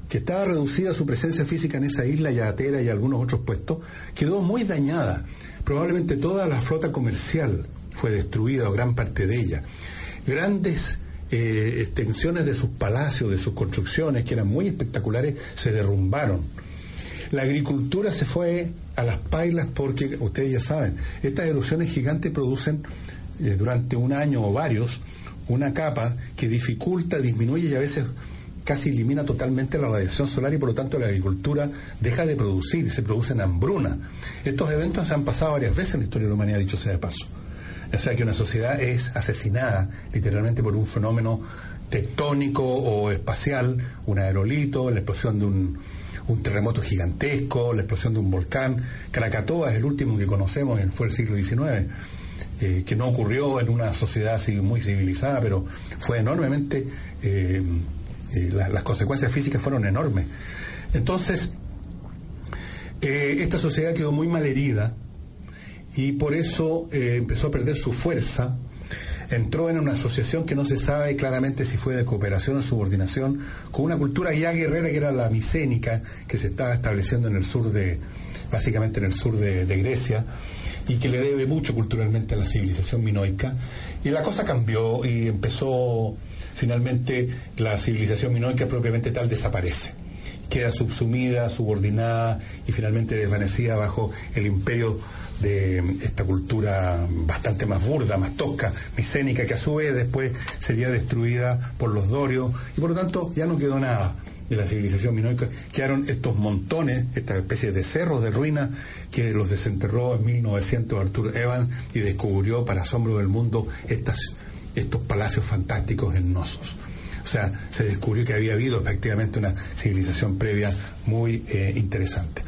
que estaba reducida a su presencia física en esa isla, y a Tera y a algunos otros puestos, quedó muy dañada. Probablemente toda la flota comercial fue destruida, o gran parte de ella. Grandes eh, extensiones de sus palacios, de sus construcciones, que eran muy espectaculares, se derrumbaron. La agricultura se fue a las pailas porque, ustedes ya saben, estas erupciones gigantes producen eh, durante un año o varios una capa que dificulta, disminuye y a veces casi elimina totalmente la radiación solar, y por lo tanto la agricultura deja de producir, se producen hambrunas. Estos eventos han pasado varias veces en la historia de la humanidad, dicho sea de paso. O sea que una sociedad es asesinada literalmente por un fenómeno tectónico o espacial, un aerolito, la explosión de un, un terremoto gigantesco, la explosión de un volcán. Krakatoa es el último que conocemos, fue el siglo diecinueve. Eh, que no ocurrió en una sociedad así muy civilizada, pero fue enormemente... Eh, La, las consecuencias físicas fueron enormes. Entonces, eh, esta sociedad quedó muy malherida, y por eso eh, empezó a perder su fuerza. Entró en una asociación que no se sabe claramente si fue de cooperación o subordinación, con una cultura ya guerrera que era la micénica, que se estaba estableciendo en el sur de, básicamente en el sur de, de Grecia, y que le debe mucho culturalmente a la civilización minoica. Y la cosa cambió y empezó... Finalmente, la civilización minoica propiamente tal desaparece. Queda subsumida, subordinada y finalmente desvanecida bajo el imperio de esta cultura bastante más burda, más tosca, micénica, que a su vez después sería destruida por los dorios, y por lo tanto ya no quedó nada de la civilización minoica. Quedaron estos montones, esta especie de cerros de ruinas que los desenterró en mil novecientos Arthur Evans y descubrió, para asombro del mundo, estas... estos palacios fantásticos en Knossos. O sea, se descubrió que había habido efectivamente una civilización previa muy eh, interesante.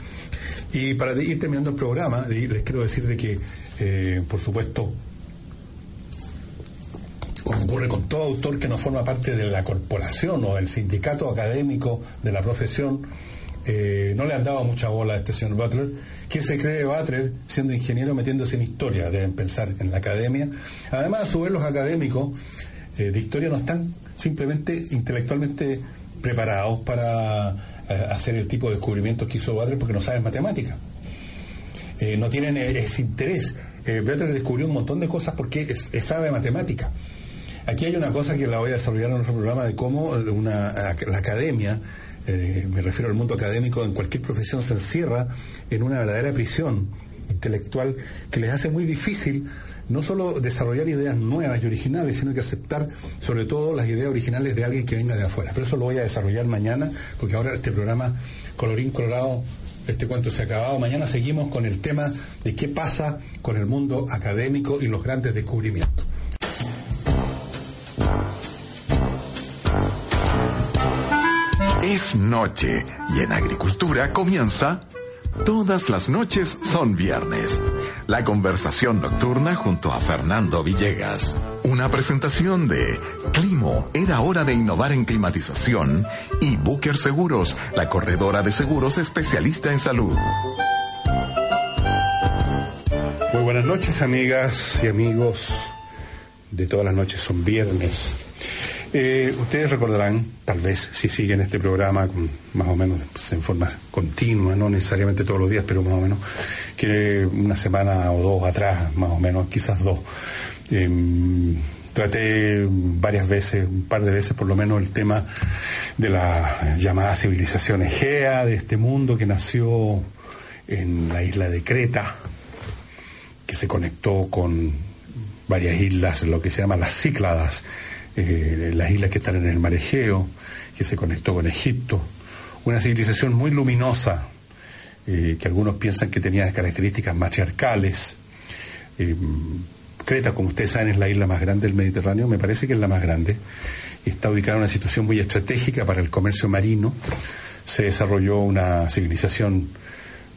Y para ir terminando el programa, les quiero decir de que, eh, por supuesto, como ocurre con todo autor que no forma parte de la corporación o del sindicato académico de la profesión, eh, no le han dado mucha bola a este señor Butler. ¿Qué se cree Butler siendo ingeniero metiéndose en historia? Deben pensar en la academia. Además, a su vez, los académicos eh, de historia no están simplemente intelectualmente preparados para eh, hacer el tipo de descubrimientos que hizo Butler, porque no saben matemáticas. Eh, no tienen ese interés. Eh, Butler descubrió un montón de cosas porque es, es sabe matemática. Aquí hay una cosa que la voy a desarrollar en nuestro programa, de cómo una, la academia... Eh, me refiero al mundo académico, en cualquier profesión se encierra en una verdadera prisión intelectual que les hace muy difícil no solo desarrollar ideas nuevas y originales, sino que aceptar sobre todo las ideas originales de alguien que venga de afuera. Pero eso lo voy a desarrollar mañana, porque ahora este programa, colorín colorado, este cuento se ha acabado. Mañana seguimos con el tema de qué pasa con el mundo académico y los grandes descubrimientos. Es noche, y en agricultura comienza Todas las noches son viernes. La conversación nocturna junto a Fernando Villegas. Una presentación de Climo, era hora de innovar en climatización, y Booker Seguros, la corredora de seguros especialista en salud. Muy buenas noches, amigas y amigos de Todas las Noches Son Viernes. Eh, ustedes recordarán, tal vez, si siguen este programa con, más o menos en forma continua, no necesariamente todos los días, pero más o menos, que una semana o dos atrás, más o menos, quizás dos, eh, traté varias veces, un par de veces por lo menos, el tema de la llamada civilización egea, de este mundo que nació en la isla de Creta, que se conectó con varias islas, lo que se llama las Cícladas, eh, las islas que están en el mar Egeo, que se conectó con Egipto. Una civilización muy luminosa, eh, que algunos piensan que tenía características matriarcales. Eh, Creta, como ustedes saben, es la isla más grande del Mediterráneo, me parece que es la más grande, y está ubicada en una situación muy estratégica para el comercio marino. Se desarrolló una civilización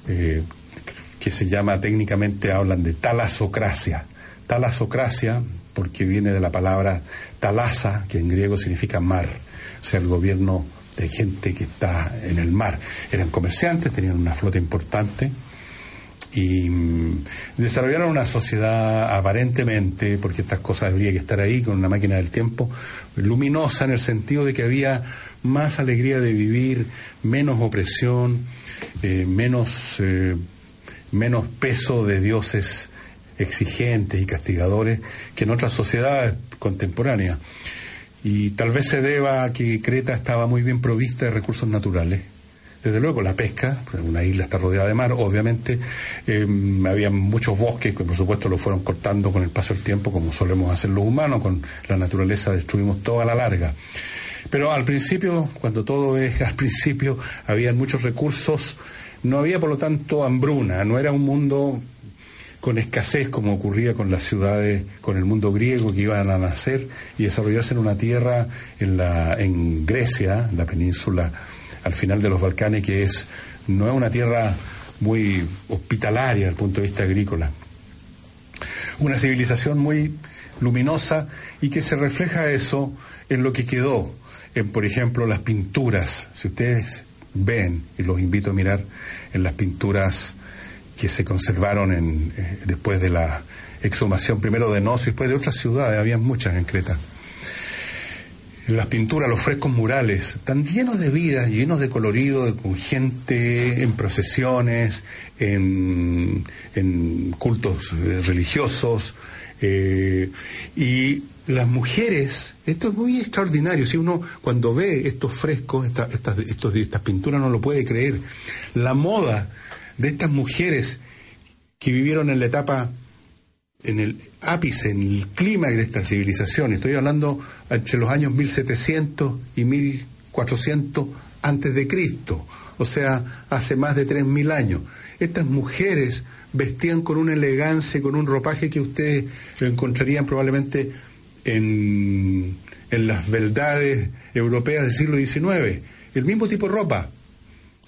eh, que se llama, técnicamente hablan de talasocracia. Talasocracia, porque viene de la palabra talasa, que en griego significa mar, o sea, el gobierno de gente que está en el mar. Eran comerciantes, tenían una flota importante, y desarrollaron una sociedad aparentemente, porque estas cosas habría que estar ahí con una máquina del tiempo, luminosa, en el sentido de que había más alegría de vivir, menos opresión, eh, menos eh, menos peso de dioses exigentes y castigadores que en otras sociedades contemporáneas. Y tal vez se deba a que Creta estaba muy bien provista de recursos naturales. Desde luego, la pesca, una isla está rodeada de mar, obviamente, eh, había muchos bosques que por supuesto lo fueron cortando con el paso del tiempo, como solemos hacer los humanos, con la naturaleza destruimos toda la larga. Pero al principio, cuando todo es al principio, había muchos recursos, no había por lo tanto hambruna, no era un mundo con escasez como ocurría con las ciudades, con el mundo griego, que iban a nacer y desarrollarse en una tierra en, la, en Grecia, en la península al final de los Balcanes, que es no es una tierra muy hospitalaria desde el punto de vista agrícola. Una civilización muy luminosa, y que se refleja eso en lo que quedó, en por ejemplo las pinturas. Si ustedes ven, y los invito a mirar en las pinturas que se conservaron en, eh, después de la exhumación, primero de Knossos y después de otras ciudades, había muchas en Creta. Las pinturas, los frescos murales, tan llenos de vida, llenos de colorido, de, con gente, en procesiones, en, en cultos eh, religiosos, eh, y las mujeres. Esto es muy extraordinario. Si uno, cuando ve estos frescos, esta, estas, estos, estas pinturas, no lo puede creer. La moda de estas mujeres que vivieron en la etapa, en el ápice, en el clímax de esta civilización. Estoy hablando entre los años mil setecientos y mil cuatrocientos antes de Cristo, o sea, hace más de tres mil años. Estas mujeres vestían con una elegancia, con un ropaje que ustedes lo encontrarían probablemente en, en las beldades europeas del siglo diecinueve. El mismo tipo de ropa.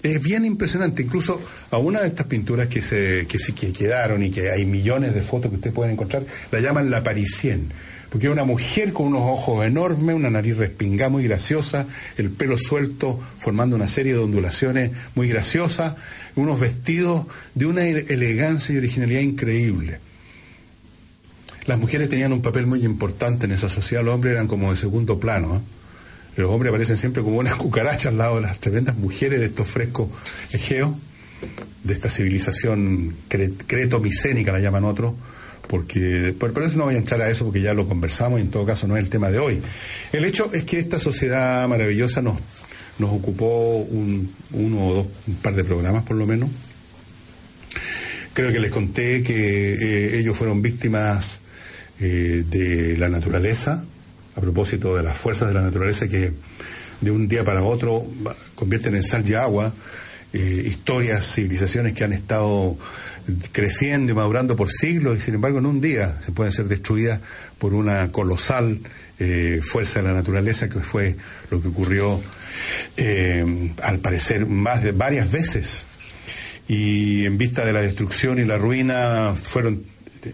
Es bien impresionante. Incluso a una de estas pinturas que se que, que quedaron, y que hay millones de fotos que ustedes pueden encontrar, la llaman la Parisienne, porque era una mujer con unos ojos enormes, una nariz respingada muy graciosa, el pelo suelto formando una serie de ondulaciones muy graciosas, unos vestidos de una elegancia y originalidad increíble. Las mujeres tenían un papel muy importante en esa sociedad, los hombres eran como de segundo plano, ¿eh? Los hombres aparecen siempre como unas cucarachas al lado de las tremendas mujeres de estos frescos egeos, de esta civilización cretomicénica, la llaman otros, porque después, pero eso no voy a entrar a eso porque ya lo conversamos, y en todo caso no es el tema de hoy. El hecho es que esta sociedad maravillosa nos, nos ocupó un, uno o dos, un par de programas por lo menos. Creo que les conté que eh, ellos fueron víctimas eh, de la naturaleza, a propósito de las fuerzas de la naturaleza que de un día para otro convierten en sal y agua eh, historias, civilizaciones que han estado creciendo y madurando por siglos, y sin embargo en un día se pueden ser destruidas por una colosal eh, fuerza de la naturaleza, que fue lo que ocurrió eh, al parecer más de varias veces. Y en vista de la destrucción y la ruina, fueron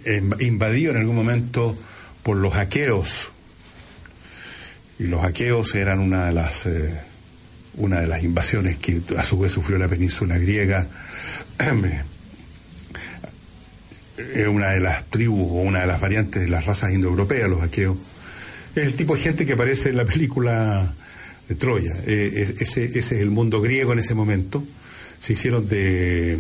eh, invadidos en algún momento por los aqueos. Y los aqueos eran una de las eh, una de las invasiones que a su vez sufrió la península griega es una de las tribus o una de las variantes de las razas indoeuropeas, los aqueos. Es el tipo de gente que aparece en la película de Troya. Eh, ese, ese es el mundo griego en ese momento. Se hicieron de,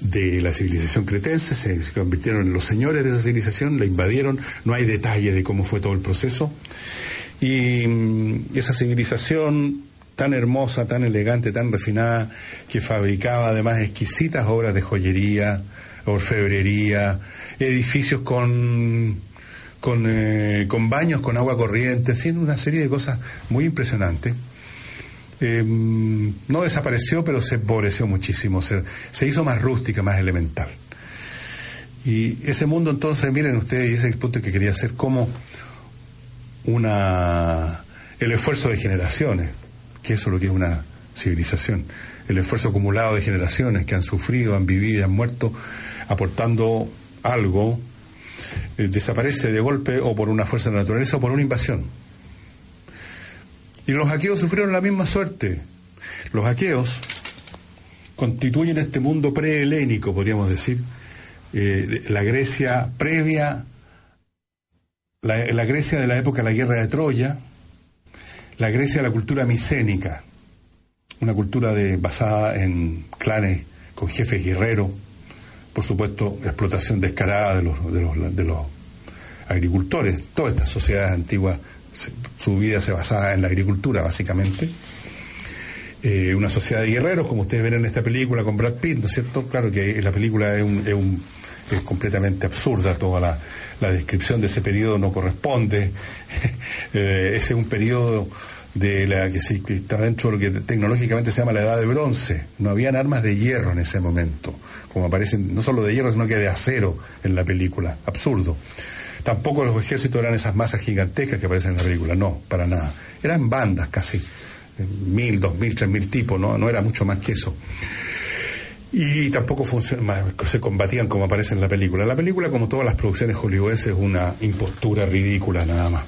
de la civilización cretense, se convirtieron en los señores de esa civilización, la invadieron. No hay detalle de cómo fue todo el proceso. Y esa civilización tan hermosa, tan elegante, tan refinada, que fabricaba además exquisitas obras de joyería, orfebrería, edificios con con, eh, con baños, con agua corriente, haciendo una serie de cosas muy impresionantes. Eh, no desapareció, pero se empobreció muchísimo, se, se hizo más rústica, más elemental. Y ese mundo, entonces, miren ustedes, y ese es el punto que quería hacer, como una el esfuerzo de generaciones, que eso es lo que es una civilización, el esfuerzo acumulado de generaciones que han sufrido, han vivido y han muerto aportando algo, eh, desaparece de golpe, o por una fuerza de la naturaleza o por una invasión. Y los aqueos sufrieron la misma suerte. Los aqueos constituyen este mundo prehelénico, podríamos decir, eh, de la Grecia previa, la, la Grecia de la época de la guerra de Troya, la Grecia de la cultura micénica, una cultura de, basada en clanes con jefes guerreros, por supuesto explotación descarada de los, de los, de los agricultores. Todas estas sociedades antiguas, su vida se basaba en la agricultura básicamente. Eh, una sociedad de guerreros, como ustedes ven en esta película con Brad Pitt, ¿no es cierto? Claro que la película es, un, es, un, es completamente absurda, toda la, la descripción de ese periodo no corresponde. eh, ese es un periodo de la que, se, que está dentro de lo que tecnológicamente se llama la edad de bronce. No habían armas de hierro en ese momento, como aparecen, no solo de hierro sino que de acero en la película. Absurdo. Tampoco los ejércitos eran esas masas gigantescas que aparecen en la película, no, para nada. Eran bandas casi, mil, dos mil, tres mil tipos, no, no era mucho más que eso. Y tampoco funcionaban, se combatían como aparece en la película. La película, como todas las producciones hollywoodenses, es una impostura ridícula nada más.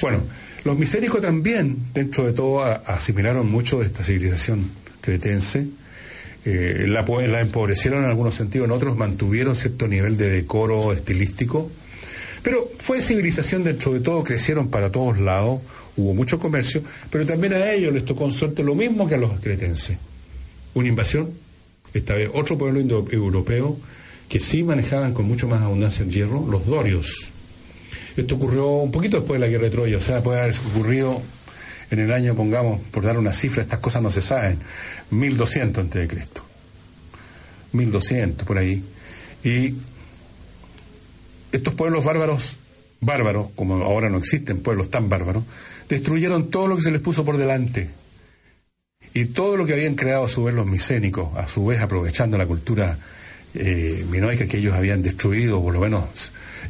Bueno, los micénicos también, dentro de todo, asimilaron mucho de esta civilización cretense. Eh, la, la empobrecieron en algunos sentidos, en otros mantuvieron cierto nivel de decoro estilístico. Pero fue civilización dentro de todo, crecieron para todos lados, hubo mucho comercio, pero también a ellos les tocó en suerte lo mismo que a los cretenses. Una invasión, esta vez otro pueblo indoeuropeo, que sí manejaban con mucho más abundancia el hierro, los dorios. Esto ocurrió un poquito después de la guerra de Troya, o sea, puede haber ocurrido en el año, pongamos, por dar una cifra, estas cosas no se saben, mil doscientos antes de Cristo. mil doscientos, por ahí. Y estos pueblos bárbaros, bárbaros, como ahora no existen pueblos tan bárbaros, destruyeron todo lo que se les puso por delante. Y todo lo que habían creado a su vez los micénicos, a su vez aprovechando la cultura eh, minoica que ellos habían destruido, o por lo menos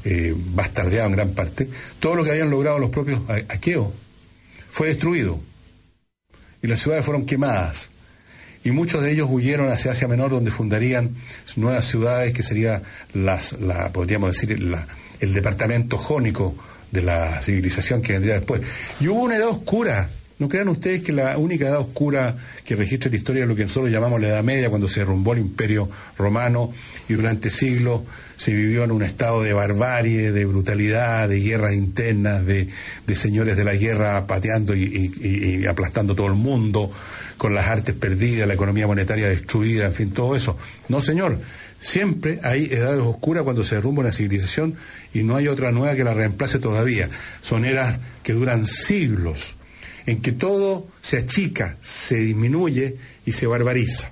eh, bastardeado en gran parte, todo lo que habían logrado los propios aqueos fue destruido. Y las ciudades fueron quemadas. Y muchos de ellos huyeron hacia Asia Menor, donde fundarían nuevas ciudades que sería las, la, podríamos decir, la, el departamento jónico de la civilización que vendría después. Y hubo una edad oscura. No crean ustedes que la única edad oscura que registra la historia es lo que nosotros llamamos la Edad Media, cuando se derrumbó el Imperio Romano y durante siglos se vivió en un estado de barbarie, de brutalidad, de guerras internas, de, de señores de la guerra pateando y, y, y aplastando todo el mundo, con las artes perdidas, la economía monetaria destruida, en fin, todo eso. No, señor, siempre hay edades oscuras cuando se derrumba una civilización y no hay otra nueva que la reemplace todavía. Son eras que duran siglos, en que todo se achica, se disminuye y se barbariza.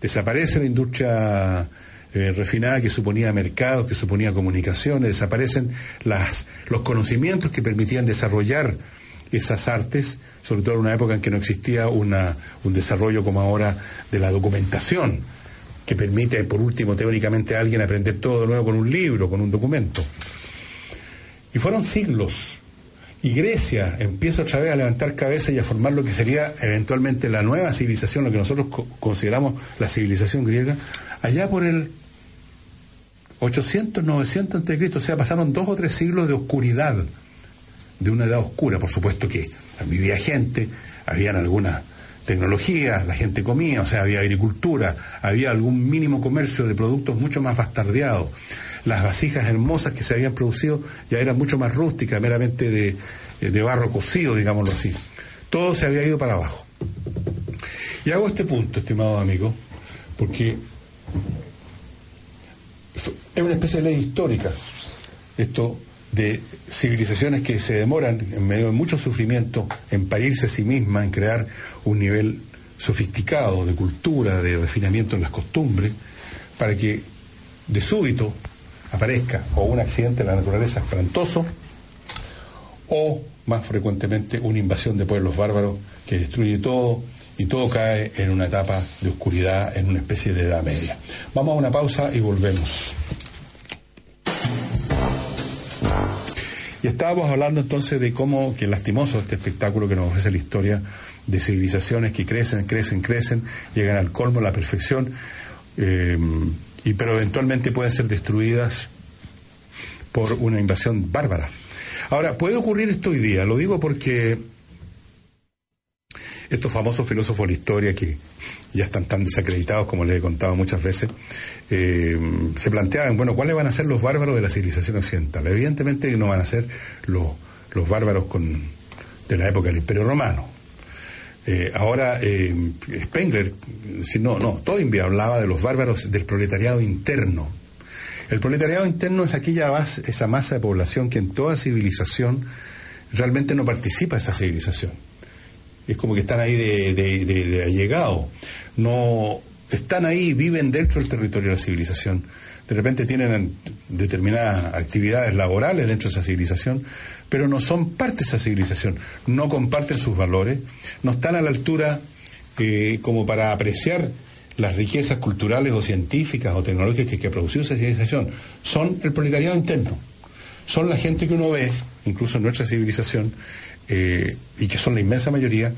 Desaparece la industria eh, refinada que suponía mercados, que suponía comunicaciones, desaparecen las, los conocimientos que permitían desarrollar esas artes, sobre todo en una época en que no existía una, un desarrollo como ahora de la documentación, que permite, por último, teóricamente a alguien aprender todo de nuevo con un libro, con un documento. Y fueron siglos. Y Grecia empieza otra vez a levantar cabeza y a formar lo que sería eventualmente la nueva civilización, lo que nosotros co- consideramos la civilización griega, allá por el ochocientos, novecientos antes de Cristo. O sea, pasaron dos o tres siglos de oscuridad, de una edad oscura. Por supuesto que vivía gente, habían algunas tecnología, la gente comía, o sea, había agricultura, había algún mínimo comercio de productos mucho más bastardeados. Las vasijas hermosas que se habían producido ya eran mucho más rústicas, meramente de, de barro cocido, digámoslo así. Todo se había ido para abajo. Y hago este punto, estimado amigo, porque es una especie de ley histórica esto de civilizaciones que se demoran en medio de mucho sufrimiento en parirse a sí mismas, en crear un nivel sofisticado de cultura, de refinamiento en las costumbres, para que de súbito aparezca o un accidente de la naturaleza espantoso o, más frecuentemente, una invasión de pueblos bárbaros que destruye todo y todo cae en una etapa de oscuridad, en una especie de edad media. Vamos a una pausa y volvemos. Y estábamos hablando entonces de cómo, que lastimoso este espectáculo que nos ofrece la historia de civilizaciones que crecen, crecen, crecen, llegan al colmo, a la perfección, eh, y pero eventualmente pueden ser destruidas por una invasión bárbara. Ahora, puede ocurrir esto hoy día, lo digo porque estos famosos filósofos de la historia que ya están tan desacreditados, como les he contado muchas veces, eh, se planteaban, bueno, ¿cuáles van a ser los bárbaros de la civilización occidental? Evidentemente no van a ser los, los bárbaros con, de la época del Imperio Romano. Eh, ahora, eh, Spengler, si no, no, Toynbee hablaba de los bárbaros del proletariado interno. El proletariado interno es aquella base, esa masa de población que en toda civilización realmente no participa de esa civilización. Es como que están ahí de, de, de, de allegado. No, están ahí, viven dentro del territorio de la civilización. De repente tienen determinadas actividades laborales dentro de esa civilización, pero no son parte de esa civilización. No comparten sus valores, no están a la altura eh, como para apreciar las riquezas culturales o científicas o tecnológicas que, que ha producido esa civilización. Son el proletariado interno. Son la gente que uno ve, incluso en nuestra civilización, Eh, y que son la inmensa mayoría,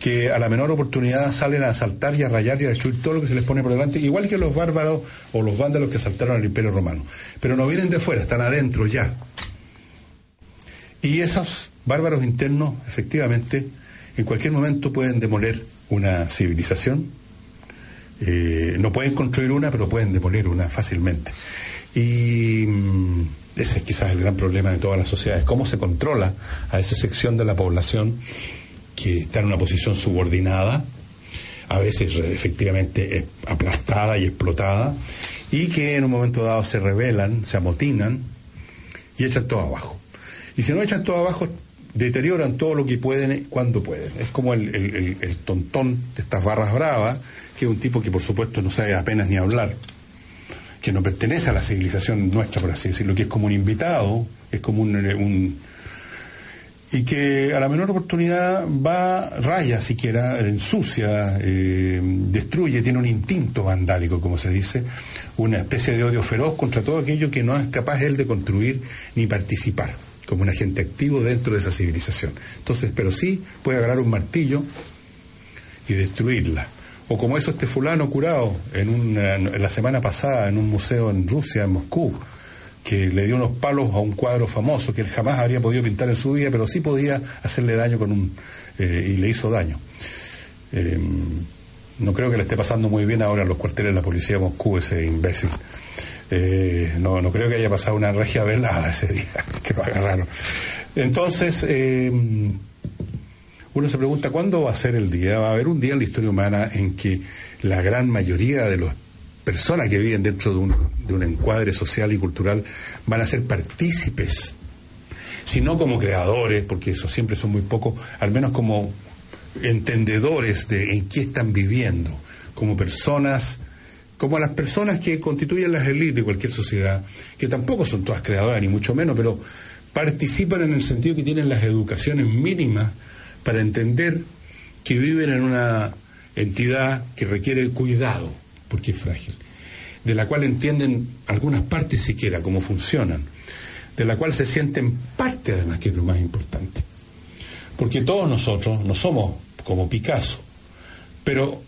que a la menor oportunidad salen a asaltar y a rayar y a destruir todo lo que se les pone por delante, igual que los bárbaros o los vándalos que asaltaron al Imperio Romano. Pero no vienen de fuera, están adentro ya. Y esos bárbaros internos, efectivamente, en cualquier momento pueden demoler una civilización. Eh, no pueden construir una, pero pueden demoler una fácilmente. Y ese es quizás el gran problema de todas las sociedades, cómo se controla a esa sección de la población que está en una posición subordinada, a veces efectivamente aplastada y explotada, y que en un momento dado se rebelan, se amotinan y echan todo abajo. Y si no echan todo abajo, deterioran todo lo que pueden cuando pueden. Es como el, el, el, el tontón de estas barras bravas, que es un tipo que por supuesto no sabe apenas ni hablar, que no pertenece a la civilización nuestra, por así decirlo, que es como un invitado, es como un, un... y que a la menor oportunidad va, raya siquiera, ensucia, eh, destruye, tiene un instinto vandálico, como se dice, una especie de odio feroz contra todo aquello que no es capaz él de construir ni participar, como un agente activo dentro de esa civilización. Entonces, pero sí puede agarrar un martillo y destruirla. O como eso este fulano curado en, una, en la semana pasada en un museo en Rusia, en Moscú, que le dio unos palos a un cuadro famoso que él jamás habría podido pintar en su vida, pero sí podía hacerle daño con un eh, y le hizo daño. Eh, no creo que le esté pasando muy bien ahora en los cuarteles de la policía de Moscú ese imbécil. Eh, no, no creo que haya pasado una regia velada ese día que lo agarraron. Entonces, Eh, uno se pregunta, ¿cuándo va a ser el día? Va a haber un día en la historia humana en que la gran mayoría de las personas que viven dentro de un, de un encuadre social y cultural van a ser partícipes, si no como creadores, porque eso siempre son muy pocos, al menos como entendedores de en qué están viviendo, como personas, como las personas que constituyen las élites de cualquier sociedad, que tampoco son todas creadoras, ni mucho menos, pero participan en el sentido que tienen las educaciones mínimas para entender que viven en una entidad que requiere cuidado, porque es frágil, de la cual entienden algunas partes siquiera, cómo funcionan, de la cual se sienten parte además, que es lo más importante. Porque todos nosotros no somos como Picasso, pero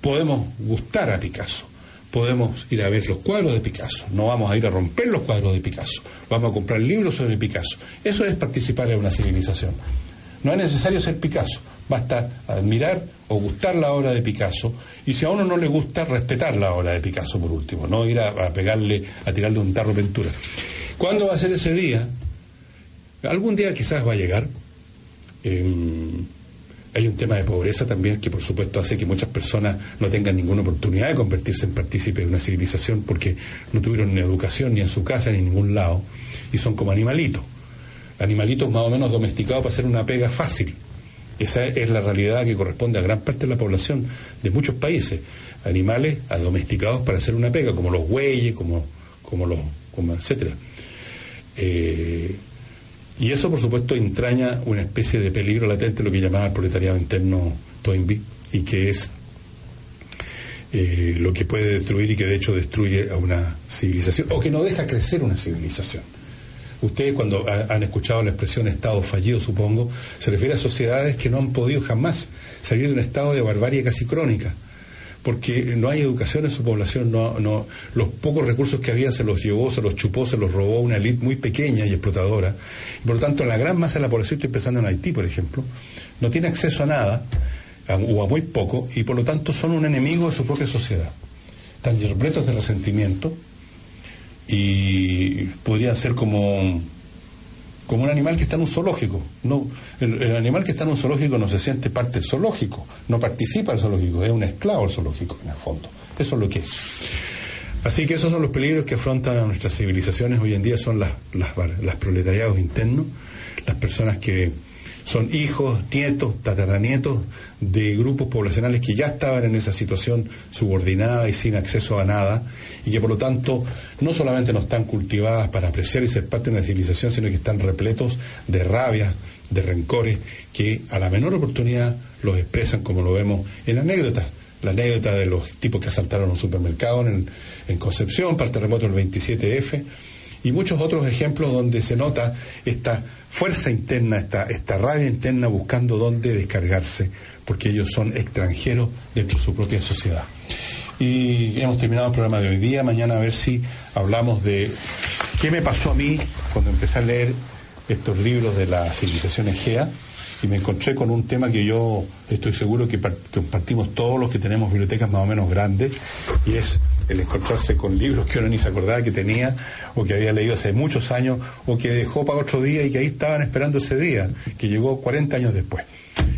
podemos gustar a Picasso, podemos ir a ver los cuadros de Picasso, no vamos a ir a romper los cuadros de Picasso, vamos a comprar libros sobre Picasso. Eso es participar en una civilización. No es necesario ser Picasso, Basta admirar o gustar la obra de Picasso, y si a uno no le gusta, respetar la obra de Picasso, por último, no ir a, a pegarle, a tirarle un tarro de pintura. ¿Cuándo va a ser ese día? Algún día quizás va a llegar. Eh, hay un tema de pobreza también que por supuesto hace que muchas personas no tengan ninguna oportunidad de convertirse en partícipes de una civilización, porque no tuvieron ni educación ni en su casa ni en ningún lado, y son como animalitos animalitos más o menos domesticados para hacer una pega fácil. Esa es la realidad que corresponde a gran parte de la población de muchos países, animales adomesticados para hacer una pega, como los bueyes, como, como los como etcétera. Eh, y eso por supuesto entraña una especie de peligro latente, lo que llamaba el proletariado interno Toynbee, y que es eh, lo que puede destruir, y que de hecho destruye a una civilización, o que no deja crecer una civilización. Ustedes, cuando han escuchado la expresión estado fallido, supongo, se refiere a sociedades que no han podido jamás salir de un estado de barbarie casi crónica, porque no hay educación en su población, no, no, los pocos recursos que había se los llevó, se los chupó, se los robó una élite muy pequeña y explotadora. Por lo tanto, la gran masa de la población, estoy pensando en Haití, por ejemplo, no tiene acceso a nada, a, o a muy poco, y por lo tanto son un enemigo de su propia sociedad. Están repletos de resentimiento, y podría ser como como un animal que está en un zoológico. No, el, el animal que está en un zoológico no se siente parte del zoológico, no participa del zoológico, es un esclavo del zoológico en el fondo. Eso es lo que es. Así que esos son los peligros que afrontan a nuestras civilizaciones hoy en día, son las, las, las proletariados internos, las personas que son hijos, nietos, tataranietos de grupos poblacionales que ya estaban en esa situación subordinada y sin acceso a nada, y que por lo tanto no solamente no están cultivadas para apreciar y ser parte de una civilización, sino que están repletos de rabias, de rencores, que a la menor oportunidad los expresan, como lo vemos en anécdotas. La anécdota de los tipos que asaltaron un supermercado en, en Concepción para el terremoto del veintisiete efe, y muchos otros ejemplos donde se nota esta fuerza interna, esta, esta rabia interna buscando dónde descargarse, porque ellos son extranjeros dentro de su propia sociedad. Y hemos terminado el programa de hoy día. Mañana a ver si hablamos de qué me pasó a mí cuando empecé a leer estos libros de la civilización egea, y me encontré con un tema que yo estoy seguro que compartimos todos los que tenemos bibliotecas más o menos grandes, y es el encontrarse con libros que uno ni se acordaba que tenía, o que había leído hace muchos años, o que dejó para otro día y que ahí estaban esperando ese día, que llegó cuarenta años después.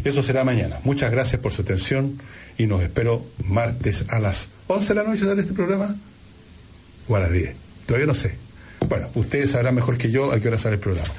Eso será mañana. Muchas gracias por su atención, y nos espero martes a las once de la noche de este programa, o a las diez. Todavía no sé. Bueno, ustedes sabrán mejor que yo a qué hora sale el programa.